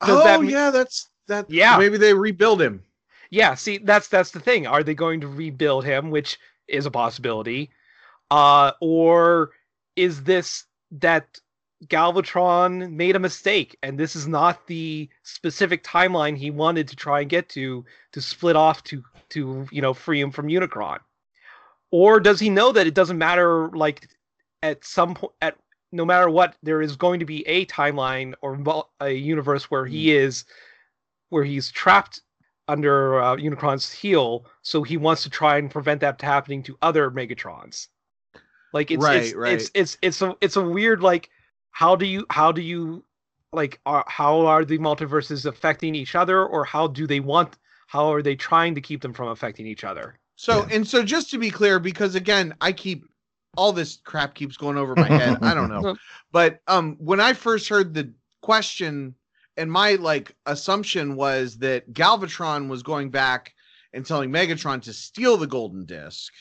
maybe they rebuild him. Yeah, see, that's the thing. Are they going to rebuild him, which is a possibility? Or is this that Galvatron made a mistake, and this is not the specific timeline he wanted to try and get to split off to free him from Unicron? Or does he know that it doesn't matter, like at some point, no matter what, there is going to be a timeline or a universe where he is, where he's trapped under Unicron's heel. So he wants to try and prevent that from happening to other Megatrons. Like it's a weird, like, how are the multiverses affecting each other, or how are they trying to keep them from affecting each other? So, yeah. And so just to be clear, because again, all this crap keeps going over my head. I don't know. But when I first heard the question, and my like assumption was that Galvatron was going back and telling Megatron to steal the golden disc,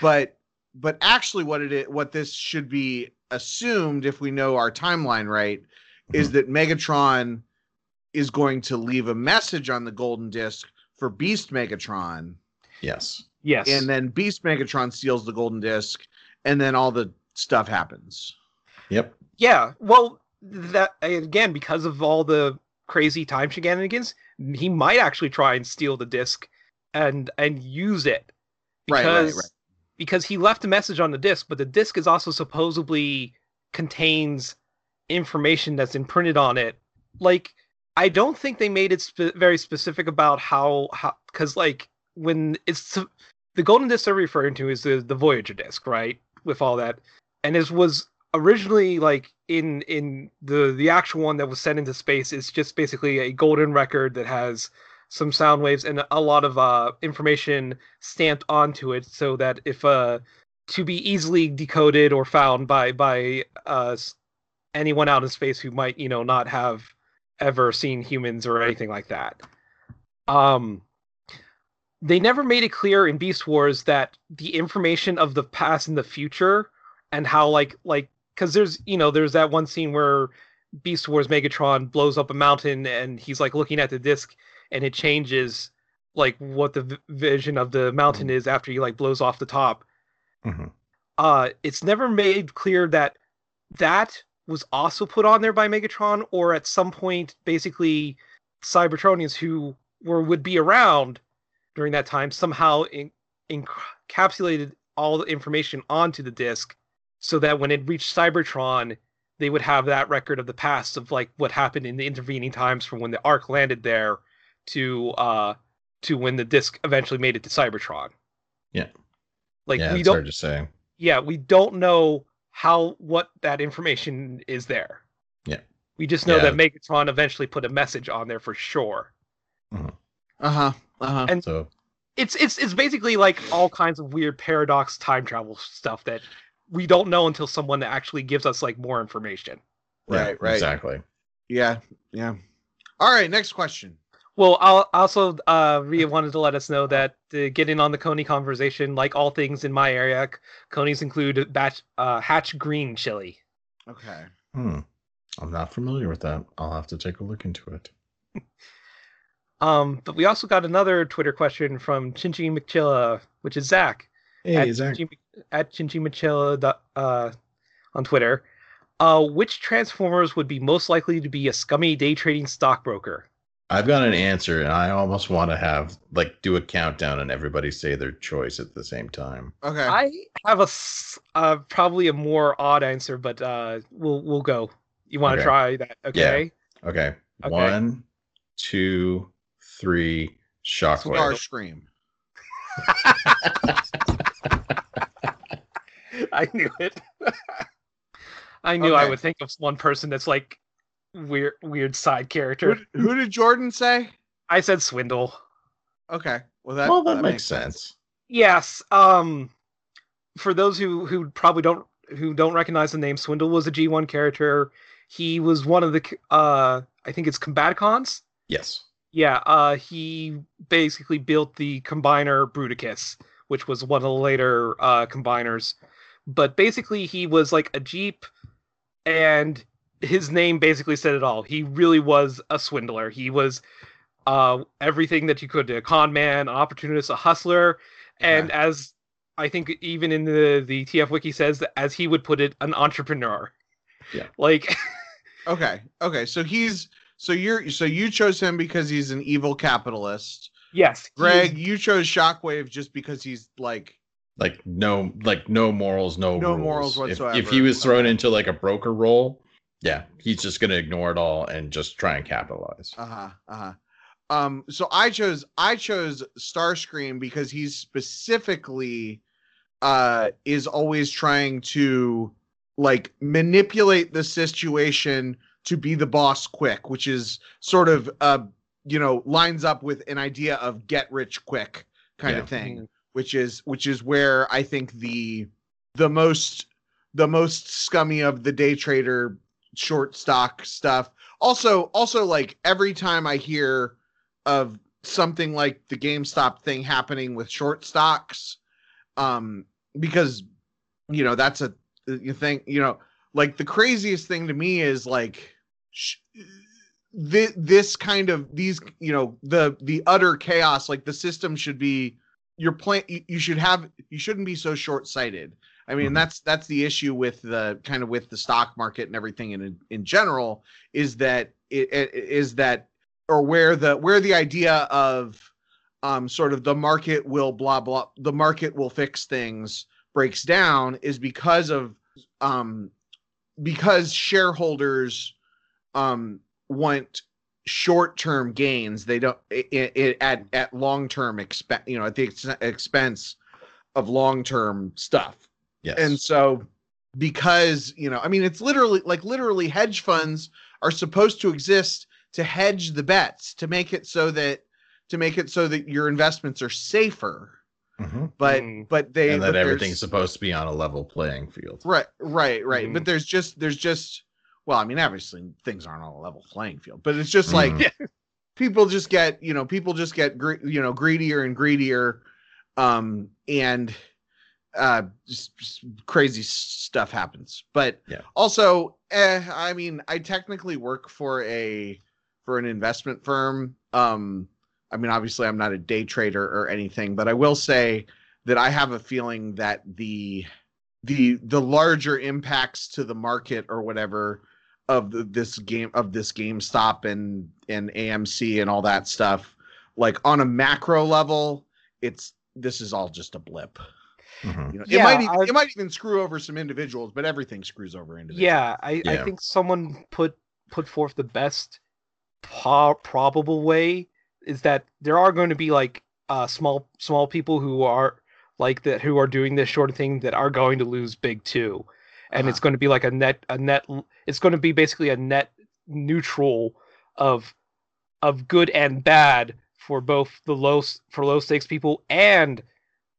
but actually what this should be assumed, if we know our timeline right, is that Megatron is going to leave a message on the golden disc for Beast Megatron. Yes. Yes. And then Beast Megatron steals the golden disc, and then all the stuff happens. Yep. Yeah. Well, that again, because of all the crazy time shenanigans, he might actually try and steal the disc and use it. Because, right. Because he left a message on the disc, but the disc is also supposedly contains information that's imprinted on it. Like, I don't think they made it very specific about how because, like, when it's the golden disc they're referring to is the Voyager disc, right? With all that. And this was originally, like, in the actual one that was sent into space, it's just basically a golden record that has some sound waves and a lot of information stamped onto it, so that if to be easily decoded or found by anyone out in space who might, you know, not have ever seen humans or anything like that. They never made it clear in Beast Wars that the information of the past and the future, and how like because there's that one scene where Beast Wars Megatron blows up a mountain and he's like looking at the disc, and it changes like what the vision of the mountain is after he like blows off the top. Mm-hmm. It's never made clear that was also put on there by Megatron, or at some point, basically, Cybertronians who would be around during that time somehow encapsulated all the information onto the disc, so that when it reached Cybertron, they would have that record of the past of like what happened in the intervening times from when the Ark landed there to when the disc eventually made it to Cybertron. Yeah, it's hard to say. Yeah, we don't know what that information is there. Yeah. We just know that Megatron eventually put a message on there for sure. Uh-huh. Uh-huh. Uh-huh. And so it's basically like all kinds of weird paradox time travel stuff that we don't know until someone actually gives us like more information. Right, right. Exactly. Yeah. Yeah. All right, next question. Well, I'll also Rhea wanted to let us know that to get in on the Coney conversation, like all things in my area, Coneys include hatch green chili. Okay. I'm not familiar with that. I'll have to take a look into it. But we also got another Twitter question from Chinchi McChilla, which is Zach. Hey, Zach. At Chinchi McChilla on Twitter. Which Transformers would be most likely to be a scummy day trading stockbroker? I've got an answer, and I almost want to have do a countdown and everybody say their choice at the same time. Okay. I have probably a more odd answer, but we'll go. You want to try that? Okay. Yeah. Okay. 1, 2, 3. Shockwave. Starscream. I knew it. I would think of one person that's like weird side character. Who did Jordan say? I said Swindle. Okay. Well, that makes sense. Yes. For those who probably don't recognize the name, Swindle was a G1 character. He was one of the I think it's Combaticons. Yes. Yeah. He basically built the combiner Bruticus, which was one of the later combiners. But basically, he was like a Jeep, and his name basically said it all. He really was a swindler. He was everything that you could do. A con man, an opportunist, a hustler. And as I think even in the TF Wiki says, as he would put it, an entrepreneur. Yeah. Like. Okay. So you chose him because he's an evil capitalist. Yes. Greg, you chose Shockwave just because he's no morals, no rules. Morals whatsoever. If he was thrown into like a broker role. Yeah, he's just going to ignore it all and just try and capitalize. So I chose Starscream because he's specifically is always trying to like manipulate the situation to be the boss quick, which is sort of lines up with an idea of get rich quick kind of thing, which is where I think the most scummy of the day trader short stock stuff. Also, like, every time I hear of something like the GameStop thing happening with short stocks, because, you know, that's a thing, you know, like, the craziest thing to me is, like, this kind of, these, you know, the utter chaos, like, the system should be, you shouldn't be so short-sighted. I mean, that's the issue with the kind of with the stock market and everything in general, is that where the idea of sort of the market will blah, blah, the market will fix things breaks down, is because shareholders want short-term gains. They don't at long-term expense, you know, at the expense of long-term stuff. Yes. And so, because, you know, I mean, it's literally hedge funds are supposed to exist to hedge the bets, to make it so that your investments are safer. Mm-hmm. But everything's supposed to be on a level playing field. Right. Mm-hmm. But there's just, well, I mean, obviously things aren't on a level playing field, but it's just like, people just get greedier and greedier. Just crazy stuff happens, but yeah. Also, I mean, I technically work for an investment firm. I mean, obviously I'm not a day trader or anything, but I will say that I have a feeling that the larger impacts to the market or whatever of this GameStop and AMC and all that stuff, like, on a macro level, this is all just a blip. Mm-hmm. You know, yeah, it might even screw over some individuals, but everything screws over individuals. Yeah, I think someone put forth the best probable way is that there are going to be, like, small people who are like that, who are doing this short thing, that are going to lose big too, and it's going to be like a net. It's going to be basically a net neutral of good and bad for both the low stakes people and,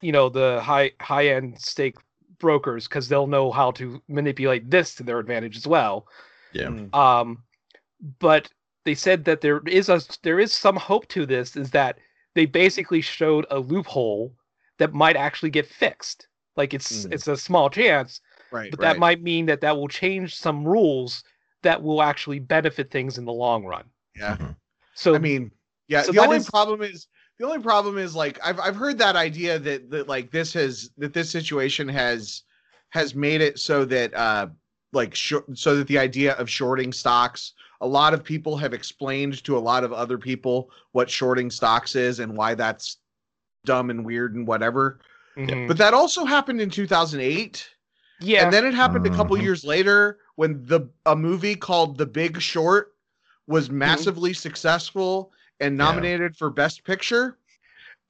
you know, the high-end stake brokers, because they'll know how to manipulate this to their advantage as well. Yeah. But they said that there is some hope to this, is that they basically showed a loophole that might actually get fixed. Like, it's a small chance, right, but that might mean that will change some rules that will actually benefit things in the long run. Yeah. Mm-hmm. So, I mean, yeah. So the only problem is, like, I've heard that idea that like this situation has made it so that so that the idea of shorting stocks, a lot of people have explained to a lot of other people what shorting stocks is and why that's dumb and weird and whatever. Mm-hmm. But that also happened in 2008. Yeah. And then it happened a couple years later when a movie called The Big Short was massively successful and nominated for Best Picture,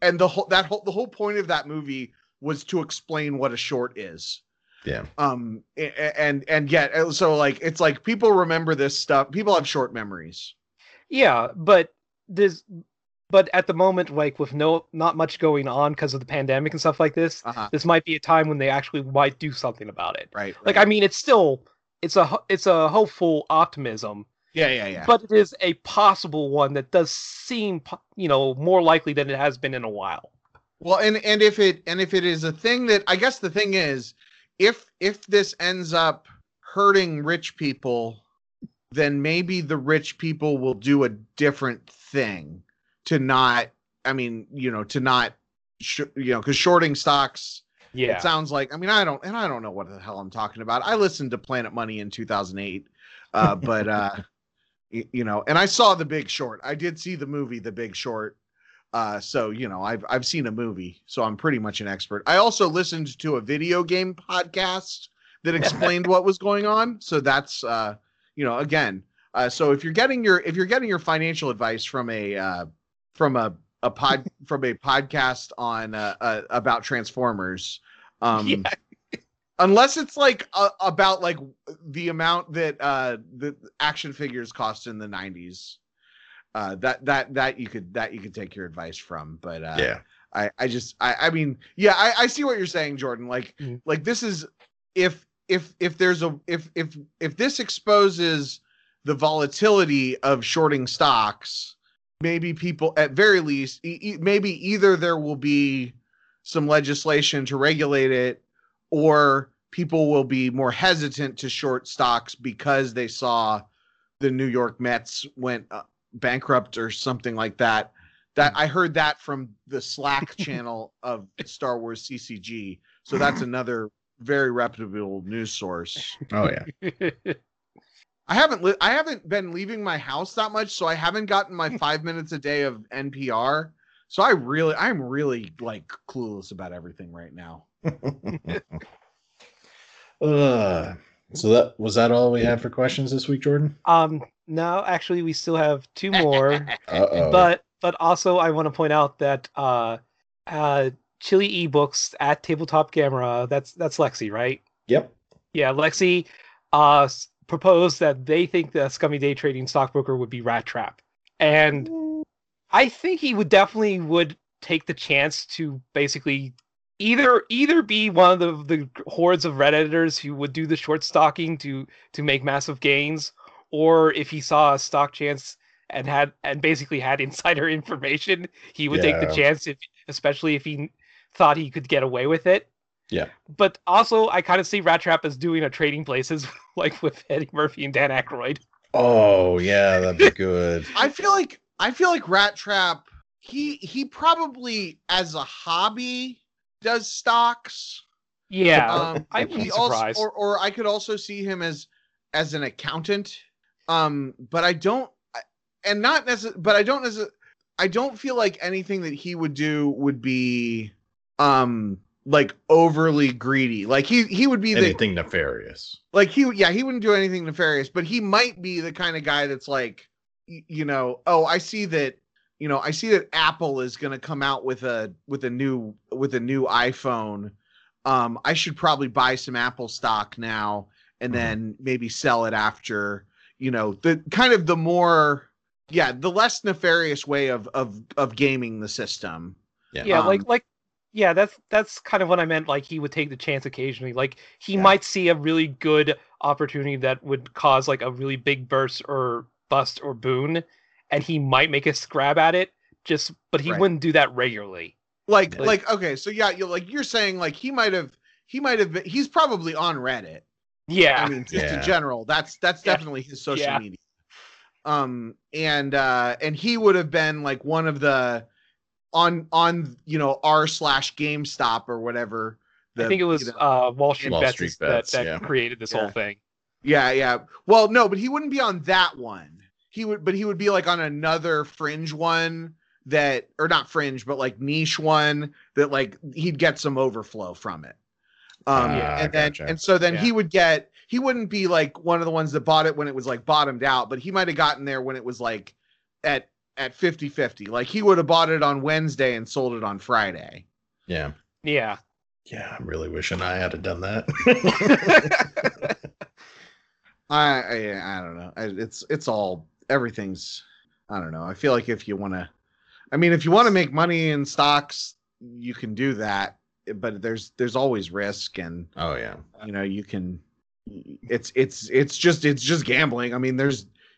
and the whole point of that movie was to explain what a short is. Yeah. And yet, so, like, it's like people remember this stuff. People have short memories. Yeah, but at the moment, like, with not much going on because of the pandemic and stuff like this, this might be a time when they actually might do something about it. Right. Like, I mean, it's still it's a hopeful optimism. Yeah. But it is a possible one that does seem, you know, more likely than it has been in a while. Well, and if it is a thing that, I guess the thing is, if this ends up hurting rich people, then maybe the rich people will do a different thing to not, because shorting stocks. Yeah. It sounds like, I mean, I don't know what the hell I'm talking about. I listened to Planet Money in 2008, but you know, and I saw The Big Short. I did see the movie The Big Short. So, you know, I've seen a movie, so I'm pretty much an expert. I also listened to a video game podcast that explained what was going on. So that's you know, again, so if you're getting your financial advice from a podcast on about Transformers, unless it's like about like the amount that the action figures cost in the 90s, that you could take your advice from. But I mean, I see what you're saying, Jordan. Like, like this is if if this exposes the volatility of shorting stocks, maybe people, at very least, maybe either there will be some legislation to regulate it, or people will be more hesitant to short stocks because they saw the New York Mets went bankrupt or something like that. That I heard that from the Slack channel of Star Wars CCG. So that's another very reputable news source. Oh yeah. I haven't been leaving my house that much, so I haven't gotten my 5 minutes a day of NPR. So I'm really like clueless about everything right now. So that was that all we have for questions this week, Jordan? No, actually we still have two more. But also I want to point out that Chili eBooks at Tabletop Gamera, that's Lexi, right? Yep. Yeah, Lexi proposed that they think the scummy day trading stockbroker would be Rat Trap. And I think he would definitely would take the chance to basically either be one of the hordes of Redditors who would do the short stocking to make massive gains, or if he saw a stock chance and basically had insider information, he would take the chance, especially if he thought he could get away with it. Yeah. But also, I kind of see Rat Trap as doing a Trading Places, like with Eddie Murphy and Dan Aykroyd. Oh yeah, that'd be good. I feel like Rat Trap, he probably as a hobby does stocks. Yeah. I'd be surprised. Also, or I could also see him as an accountant. But I don't, and not necessarily, but I don't feel like anything that he would do would be like overly greedy. Like he would be anything nefarious. Like he wouldn't do anything nefarious, but he might be the kind of guy that's like, you know, oh, I see that Apple is going to come out with a new iPhone. I should probably buy some Apple stock now and then maybe sell it after, you know, the kind of the more, the less nefarious way of gaming the system. Yeah. Yeah. That's kind of what I meant. Like he would take the chance occasionally. Like he might see a really good opportunity that would cause like a really big burst or bust or boon, and he might make a grab at it, but he wouldn't do that regularly. Like okay, so you're saying like he might have been, he's probably on Reddit. Yeah. I mean, just in general, that's definitely his social media. And he would have been like one of the on you know, r/GameStop or whatever. I think it was Wall Street Bets that created this whole thing. Yeah. Well, no, but he wouldn't be on that one. He would be like on another fringe one or not fringe, but like niche one that like he'd get some overflow from it. And so then he wouldn't be like one of the ones that bought it when it was like bottomed out, but he might've gotten there when it was like at 50/50. Like he would have bought it on Wednesday and sold it on Friday. Yeah. Yeah. Yeah. I'm really wishing I had done that. I don't know. I don't know. I feel like if you want to make money in stocks, you can do that, but there's always risk and you know, it's just gambling. I mean,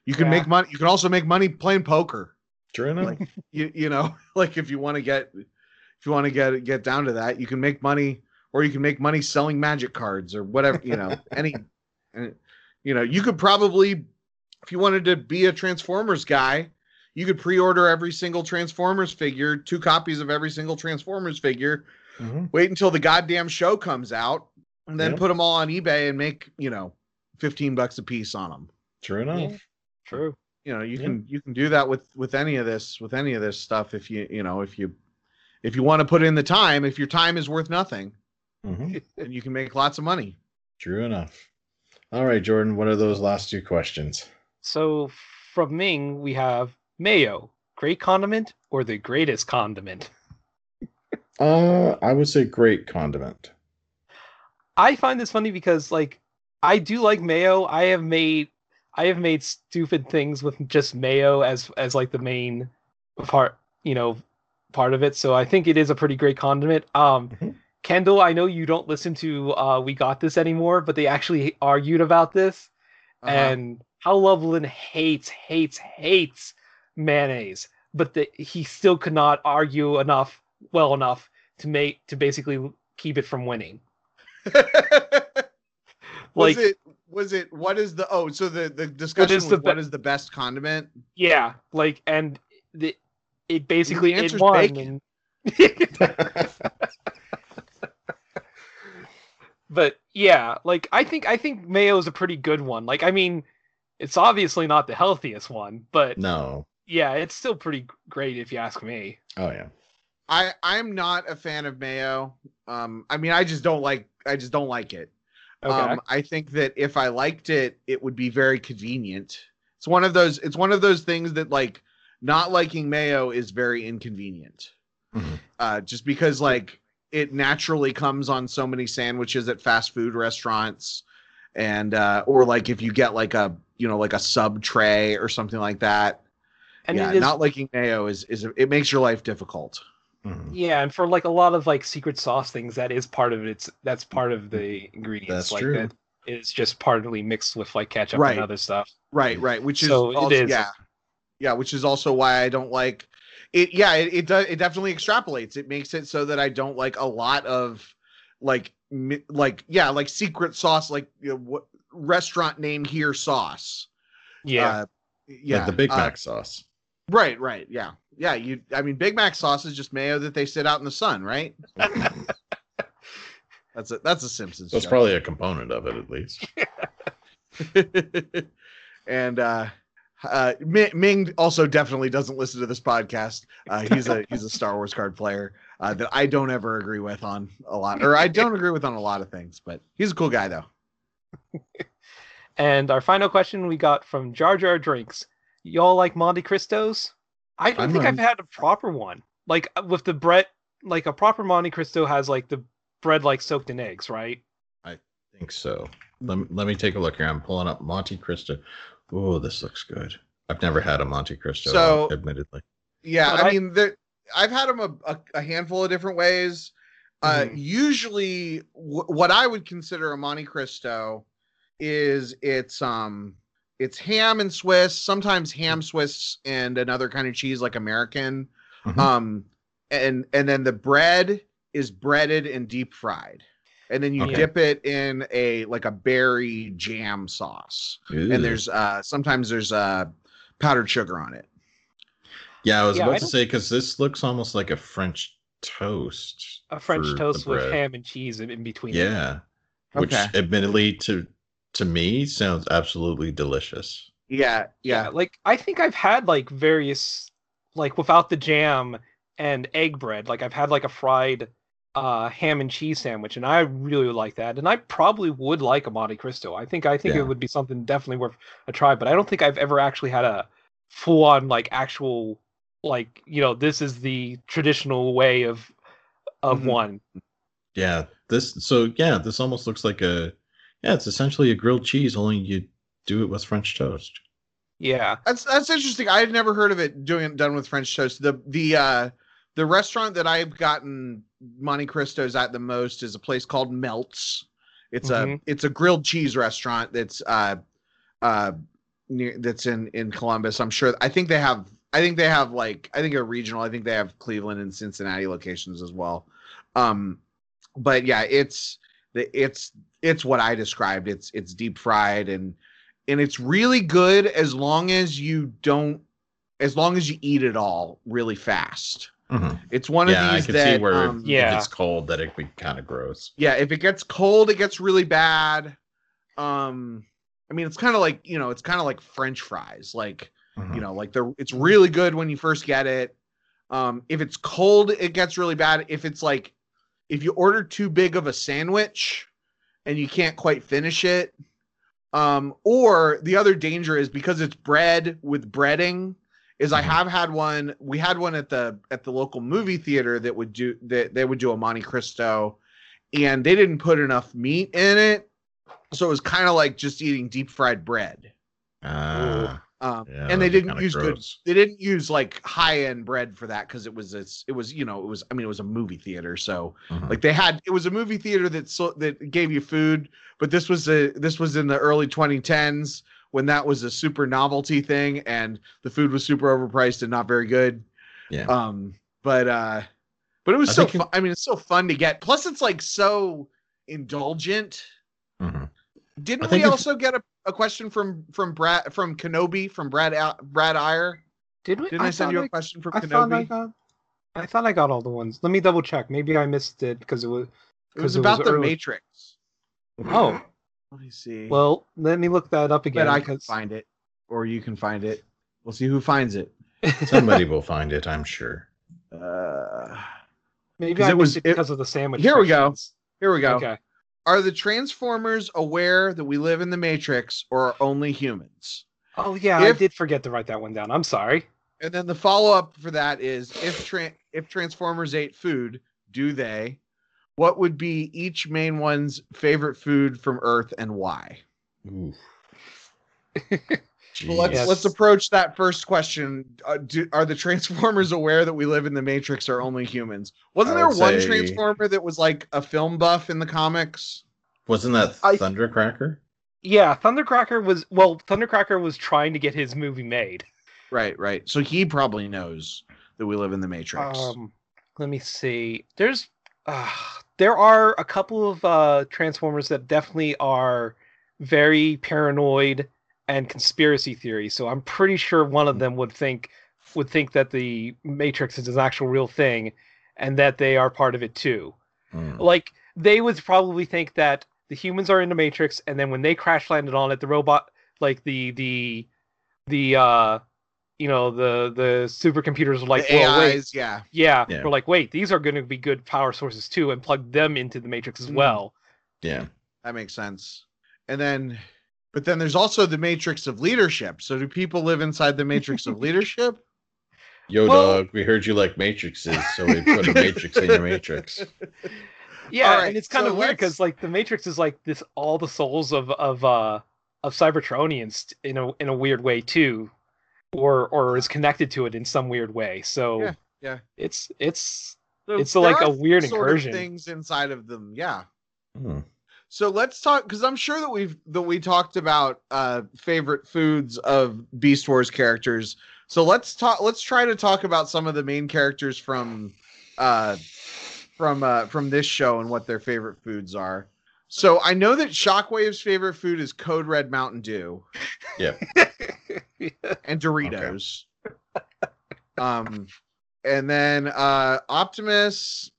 you can make money. You can also make money playing poker. True enough. Like, you know, like if you want to get down to that, you can make money, or you can make money selling Magic cards or whatever, you know, you know, you could probably, if you wanted to be a Transformers guy, you could pre-order every single Transformers figure, 2 copies of every single Transformers figure, wait until the goddamn show comes out, and then put them all on eBay and make, you know, $15 a piece on them. True enough. Yeah. True. You know, you can do that with any of this stuff if you want to put in the time. If your time is worth nothing, then you can make lots of money. True enough. All right, Jordan, what are those last 2 questions? So from Ming, we have mayo, great condiment or the greatest condiment? I would say great condiment. I find this funny because like I do like mayo. I have made stupid things with just mayo as like the main part, you know, part of it. So I think it is a pretty great condiment. Kendall, I know you don't listen to We Got This anymore, but they actually argued about this. Uh-huh. And how Loveland hates mayonnaise, but he still could not argue well enough to basically keep it from winning. Like, was it what is the so the discussion was what is the best condiment? Yeah, like, and it basically it won. But yeah, like I think mayo is a pretty good one. Like, I mean, it's obviously not the healthiest one, but no, yeah, it's still pretty great if you ask me. Oh yeah, I'm not a fan of mayo. I mean, I just don't like it. Okay. I think that if I liked it, it would be very convenient. It's one of those things that, like, not liking mayo is very inconvenient. Mm-hmm. Just because, like, it naturally comes on so many sandwiches at fast food restaurants, and or like if you get like a sub tray or something like that. And yeah, not liking mayo is it makes your life difficult. Mm-hmm. Yeah, and for like a lot of like secret sauce things, that is part of it. That's part of the ingredients. That's like true. That is just partly mixed with like ketchup, right, and other stuff. Right. Which is, so also, it is. Yeah. Which is also why I don't like it. Yeah, it does. It definitely extrapolates. It makes it so that I don't like a lot of like secret sauce, like, you know, what, restaurant name here sauce. Yeah, like the Big Mac sauce. Right. Yeah. Yeah, Big Mac sauce is just mayo that they sit out in the sun, right? That's a Simpsons. That's joke. Probably a component of it, at least. Yeah. And Ming also definitely doesn't listen to this podcast. He's a Star Wars card player that I don't ever agree with on a lot, or I don't agree with on a lot of things. But he's a cool guy, though. And our final question we got from Jar Jar Drinks. Y'all like Monte Cristos? I don't think I've had a proper one. Like, with the bread, like a proper Monte Cristo has like the bread like soaked in eggs, right? I think so. Let me take a look here. I'm pulling up Monte Cristo. Oh, this looks good. I've never had a Monte Cristo, so, admittedly. Yeah, but I mean, I've had them a handful of different ways. Mm-hmm. Usually, what I would consider a Monte Cristo is it's ham and Swiss, sometimes ham Swiss and another kind of cheese like American. Mm-hmm. And then the bread is breaded and deep fried. And then you dip it in a berry jam sauce. Ooh. And sometimes there's powdered sugar on it. Yeah, I was about to say, because this looks almost like a French toast. A French toast with ham and cheese in between. Yeah. Them. Which admittedly to me sounds absolutely delicious. Yeah. Like, I think I've had like various, like, without the jam and egg bread, like I've had like a fried ham and cheese sandwich, and I really would like that. And I probably would like a Monte Cristo. I think it would be something definitely worth a try, but I don't think I've ever actually had a full on like actual, like, you know, this is the traditional way of mm-hmm. one. Yeah. This almost looks like it's essentially a grilled cheese, only you do it with French toast. Yeah, that's interesting. I had never heard of it done with French toast. The restaurant that I've gotten Monte Cristos at the most is a place called Melts. It's mm-hmm. it's a grilled cheese restaurant that's that's in Columbus. I'm sure. I think they have Cleveland and Cincinnati locations as well. But yeah, it's what I described. It's deep fried and it's really good as long as you eat it all really fast. Mm-hmm. It's one of these that I can see where if it's cold that it would be kind of gross. Yeah, if it gets cold, it gets really bad. I mean, it's kind of like French fries. Like mm-hmm. It's really good when you first get it. If it's cold, it gets really bad. If it's like if you order too big of a sandwich and you can't quite finish it. Or the other danger is because it's bread with breading is I have had one. We had one at the local movie theater that would do a Monte Cristo, and they didn't put enough meat in it. So it was kind of like just eating deep fried bread. And they didn't use goods. They didn't use like high end bread for that, because it was a movie theater. So like it was a movie theater that gave you food. But this was in the early 2010s when that was a super novelty thing, and the food was super overpriced and not very good. Yeah. But it was so fun. I mean, it's so fun to get. Plus, it's like so indulgent. Mm-hmm. Didn't we also get a question from Brad Iyer? Did we? Didn't I send you a question from Kenobi? I thought I got all the ones. Let me double check. Maybe I missed it because it was about the Matrix. Oh, let me see. Well, let me look that up again. But I can find it, or you can find it. We'll see who finds it. Somebody will find it, I'm sure. Maybe because of the sandwich. Here we go. Okay. Are the Transformers aware that we live in the Matrix, or are only humans? Oh, yeah, I did forget to write that one down. I'm sorry. And then the follow-up for that is, if Transformers ate food, do they? What would be each main one's favorite food from Earth, and why? Ooh. Well, let's approach that first question. Are the Transformers aware that we live in the Matrix, or only humans? Wasn't there one Transformer that was like a film buff in the comics? Wasn't that Thundercracker? Yeah, Thundercracker was trying to get his movie made. Right. So he probably knows that we live in the Matrix. Let me see. There are a couple of Transformers that definitely are very paranoid and conspiracy theory. So I'm pretty sure one of them would think that the Matrix is an actual real thing, and that they are part of it too. Mm. Like, they would probably think that the humans are in the Matrix, and then when they crash landed on it, the robot, like the supercomputers were like, the AIs, wait. Yeah. We're like, wait, these are going to be good power sources too, and plug them into the Matrix as well. Yeah, that makes sense. But then there's also the Matrix of leadership. So do people live inside the Matrix of leadership? Yo, dog, we heard you like matrices, so we put a matrix in your matrix. Yeah, right, and it's kind of weird because like the Matrix is like this, all the souls of Cybertronians in a weird way too, or is connected to it in some weird way. So yeah. It's like a weird incursion. Sort of things inside of them, yeah. Hmm. So let's talk, because I'm sure that we talked about favorite foods of Beast Wars characters. So let's try to talk about some of the main characters from this show and what their favorite foods are. So I know that Shockwave's favorite food is Code Red Mountain Dew. Yeah. And Doritos. Okay. And then Optimus.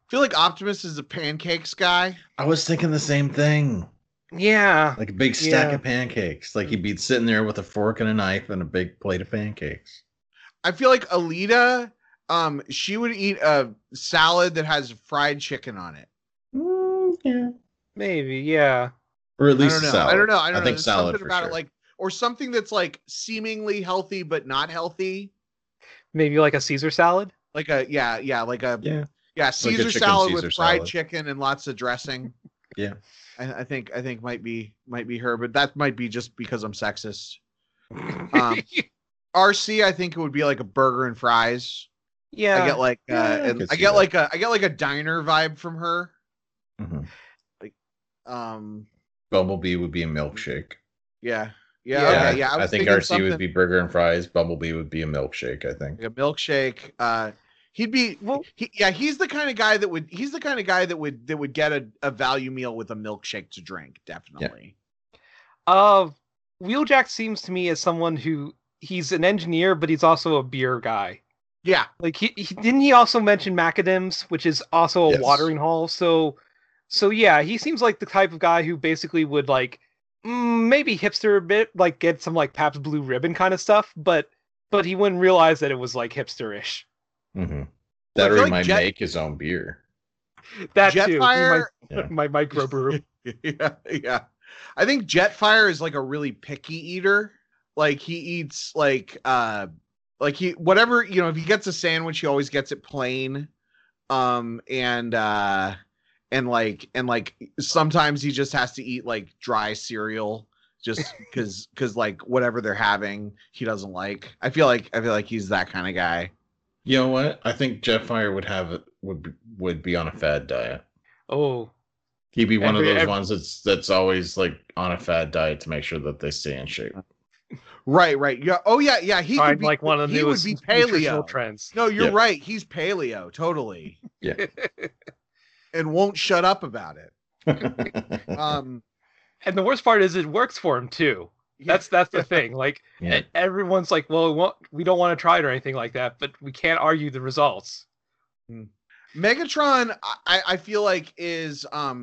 I feel like Optimus is a pancakes guy. I was thinking the same thing. Yeah. Like a big stack of pancakes. Like he'd be sitting there with a fork and a knife and a big plate of pancakes. I feel like Alita, she would eat a salad that has fried chicken on it. Yeah. Maybe, yeah. Or at least salad. I don't know. There's salad something about it, like, or something that's like seemingly healthy but not healthy. Maybe like a Caesar salad? Like a Yeah, Caesar like salad Caesar with fried salad. Chicken and lots of dressing. Yeah, I think might be her, but that might be just because I'm sexist. RC, I think it would be like a burger and fries. Yeah, I get like a diner vibe from her. Mm-hmm. Like, Bumblebee would be a milkshake. Yeah. I think RC would be burger and fries. Bumblebee would be a milkshake. I think like a milkshake. He's the kind of guy that would get a value meal with a milkshake to drink, definitely. Yeah. Wheeljack seems to me as someone who, he's an engineer, but he's also a beer guy. Yeah. Like he also mention Macadams, which is also a watering hole. So yeah, he seems like the type of guy who basically would like maybe hipster a bit, like get some like Pabst Blue Ribbon kind of stuff, but he wouldn't realize that it was like hipsterish. Mm-hmm. That or he might make his own beer. That Jetfire, too. My microbrew. yeah. I think Jetfire is like a really picky eater. Like he eats whatever, you know, if he gets a sandwich, he always gets it plain. And sometimes he just has to eat like dry cereal just because like whatever they're having, he doesn't like. I feel like he's that kind of guy. You know what? I think Jetfire would be on a fad diet. Oh, he'd be one of those ones that's always like on a fad diet to make sure that they stay in shape. Right. Yeah. Oh, yeah. He would be like one of the newest paleo trends. No, you're right. He's paleo, totally. Yeah, and won't shut up about it. And the worst part is it works for him too. That's the thing. Like everyone's like, well, we don't want to try it or anything like that, but we can't argue the results. Megatron, I feel like is I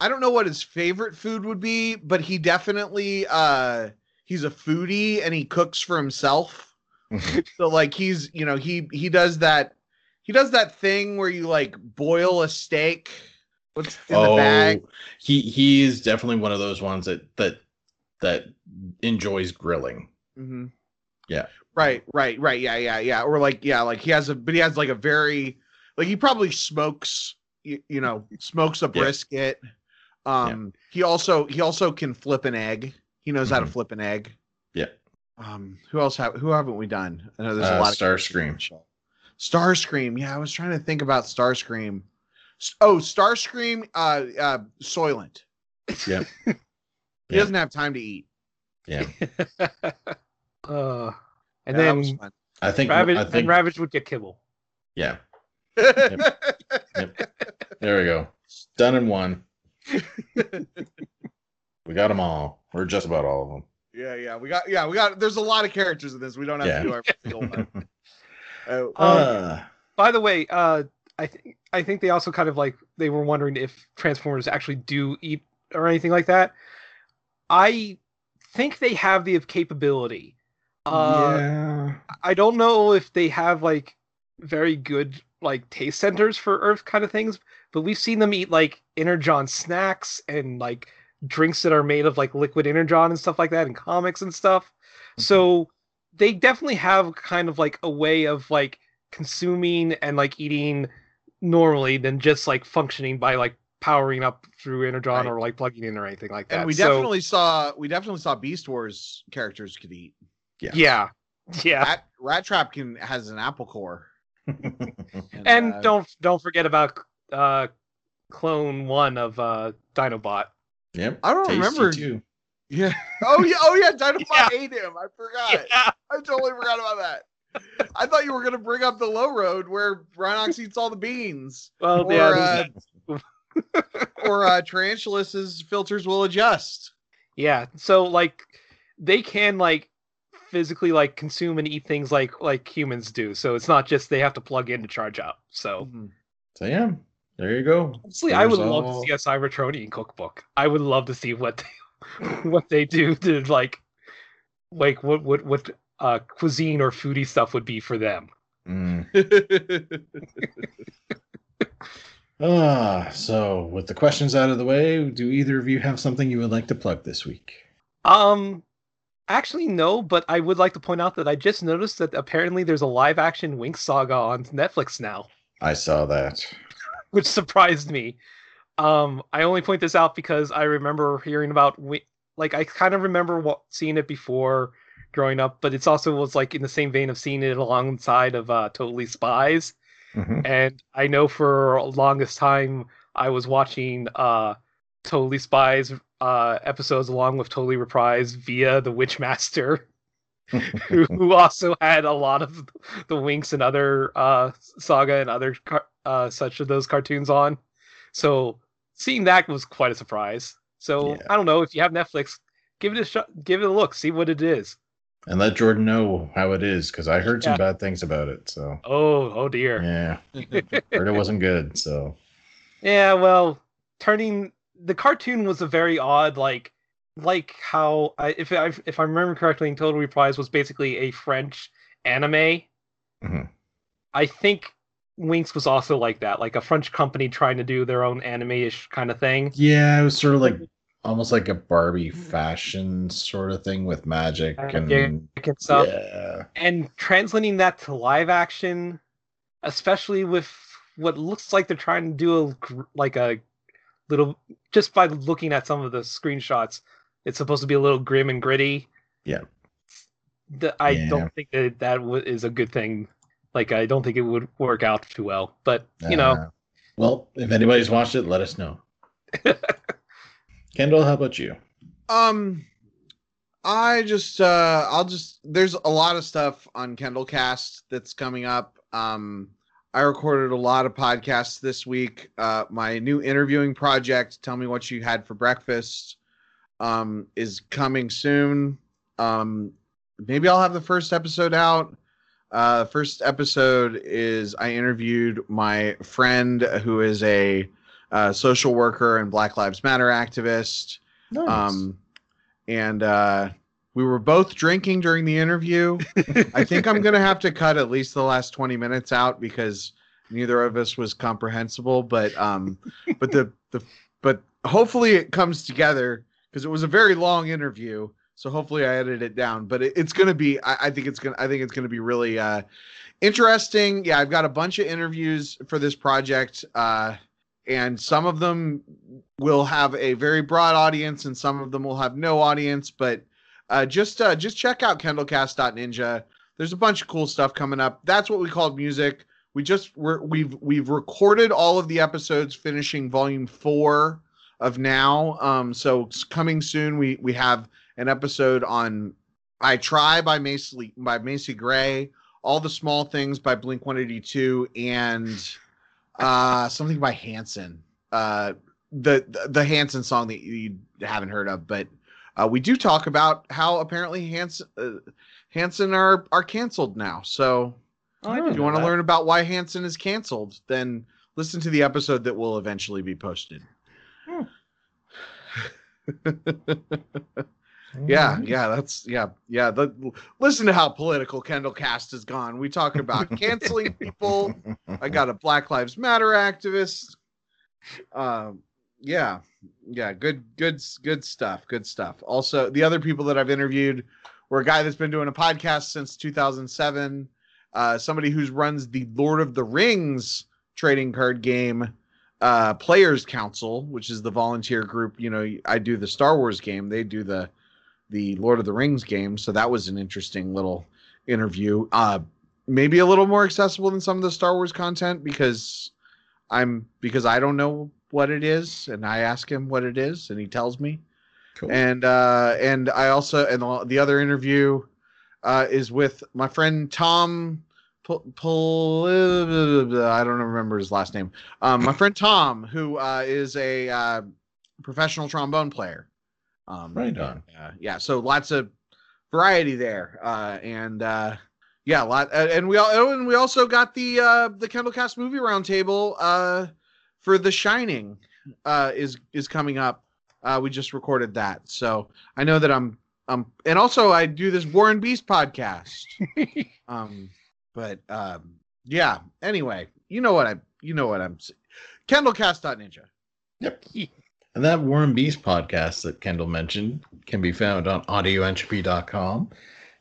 don't know what his favorite food would be, but he definitely he's a foodie and he cooks for himself. So like he's, you know, he does that thing where you like boil a steak. What's in the bag? He is definitely one of those ones that enjoys grilling. Mm-hmm. Yeah. Right. Yeah. Or like he has like a very like he probably smokes. Smokes a brisket. Yeah. He also can flip an egg. He knows how to flip an egg. Yeah. Who haven't we done? I know there's a lot. Starscream. Yeah, I was trying to think about Starscream. Oh, Starscream, Soylent. Yeah. He doesn't have time to eat. Yeah. And then I think Ravage would get kibble. Yeah. Yep. There we go. Done in one. We got them all. Or just about all of them. Yeah. We got. There's a lot of characters in this. We don't have to do our whole one. By the way, I think they also kind of like they were wondering if Transformers actually do eat or anything like that. I think they have the capability. I don't know if they have like very good like taste centers for Earth kind of things, but we've seen them eat like Energon snacks and like drinks that are made of like liquid Energon and stuff like that in comics and stuff. Mm-hmm. So they definitely have kind of like a way of like consuming and like eating normally than just like functioning by like powering up through Energon or like plugging in or anything like that. And we definitely saw Beast Wars characters could eat. Yeah. Rat Trap has an apple core. and don't forget about Clone 1 of Dinobot. Yep. I don't remember. Too. Yeah. Oh yeah. Dinobot ate him. I forgot. Yeah. I totally forgot about that. I thought you were going to bring up the low road where Rhinox eats all the beans. Well, or Tarantulas' filters will adjust. Yeah, so like they can like physically like consume and eat things like humans do. So it's not just they have to plug in to charge up. So yeah, there you go. Honestly, I would love to see a Cybertronian cookbook. I would love to see what they do to like what. Cuisine or foodie stuff would be for them. So with the questions out of the way, do either of you have something you would like to plug this week? Actually, no, but I would like to point out that I just noticed that apparently there's a live action Winx saga on Netflix now. I saw that. Which surprised me. I only point this out because I remember hearing about I kind of remember seeing it before growing up, but it's also was like in the same vein of seeing it alongside of Totally Spies. Mm-hmm. And I know for the longest time I was watching Totally Spies episodes along with Totally Reprised via the Witchmaster, who also had a lot of the Winx and other saga and other such of those cartoons on. So seeing that was quite a surprise. So I don't know, if you have Netflix, give it a shot, give it a look, see what it is. And let Jordan know how it is, because I heard some bad things about it. So oh dear. Yeah. Heard it wasn't good. So yeah, well, turning the cartoon was a very odd like how if I remember correctly, Total Reprise was basically a French anime. Mm-hmm. I think Winx was also like that, like a French company trying to do their own anime-ish kind of thing. Yeah, it was sort of like almost like a Barbie fashion sort of thing with magic and stuff. Yeah. And translating that to live action, especially with what looks like they're trying to do a little, just by looking at some of the screenshots, It's supposed to be a little grim and gritty. Yeah. I don't think that is a good thing. Like, I don't think it would work out too well. But, you know. Well, if anybody's watched it, let us know. Kendall, how about you? I just, there's a lot of stuff on Kendall Cast that's coming up. I recorded a lot of podcasts this week. My new interviewing project, Tell Me What You Had for Breakfast, is coming soon. Maybe I'll have the first episode out. First episode is I interviewed my friend who is a social worker and Black Lives Matter activist. Nice. And we were both drinking during the interview. I think I'm going to have to cut at least the last 20 minutes out because neither of us was comprehensible. But hopefully it comes together because it was a very long interview. So hopefully I edited it down, but it's going to be. I think it's going to be really interesting. Yeah, I've got a bunch of interviews for this project. And some of them will have a very broad audience and some of them will have no audience. But just check out KendallCast.ninja. There's a bunch of cool stuff coming up. That's what we called music. We've recorded all of the episodes, finishing volume 4 of now. So it's coming soon. We have an episode on I Try by Macy Gray, All the Small Things by Blink 182, and something by Hanson, the Hanson song that you haven't heard of, but we do talk about how apparently Hanson are canceled now. So if you want to learn about why Hanson is canceled, then listen to the episode that will eventually be posted. Hmm. Listen to how political Kendall Cast has gone. We talk about canceling people. I got a Black Lives Matter activist. Good stuff. Also, the other people that I've interviewed were a guy that's been doing a podcast since 2007, somebody who runs the Lord of the Rings trading card game Players Council, which is the volunteer group. You know, I do the Star Wars game, they do the Lord of the Rings game. So that was an interesting little interview. Maybe a little more accessible than some of the Star Wars content because I don't know what it is. And I ask him what it is and he tells me. Cool. And the other interview is with my friend Tom. I don't remember his last name. My friend Tom, who is a professional trombone player. Right on. So lots of variety there, and a lot. And we also got the Kendall Cast movie roundtable for The Shining is coming up. We just recorded that, so I know that I'm and also I do this Warren Beast podcast. Anyway, you know what I'm KendallCast.ninja. Yep. And that Warren Beast podcast that Kendall mentioned can be found on audioentropy.com.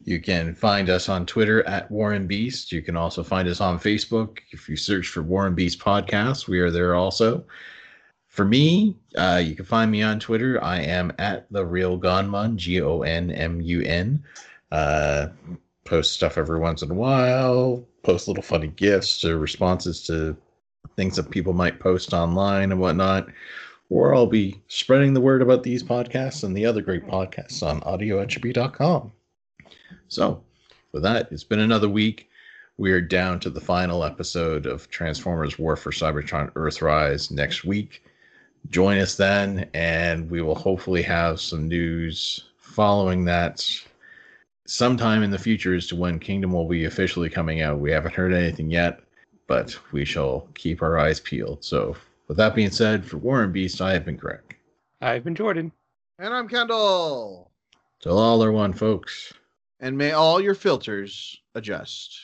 You can find us on Twitter at Warren Beast. You can also find us on Facebook. If you search for Warren Beast Podcast, we are there also. For me, you can find me on Twitter. I am at The Real Gonmun, GONMUN. Post stuff every once in a while, post little funny gifts or responses to things that people might post online and whatnot. Or I'll be spreading the word about these podcasts and the other great podcasts on audioentropy.com. So, with that, it's been another week. We are down to the final episode of Transformers War for Cybertron Earthrise next week. Join us then, and we will hopefully have some news following that sometime in the future as to when Kingdom will be officially coming out. We haven't heard anything yet, but we shall keep our eyes peeled. So, with that being said, for Warren Beast, I have been Greg. I've been Jordan. And I'm Kendall. Till all are one, folks. And may all your filters adjust.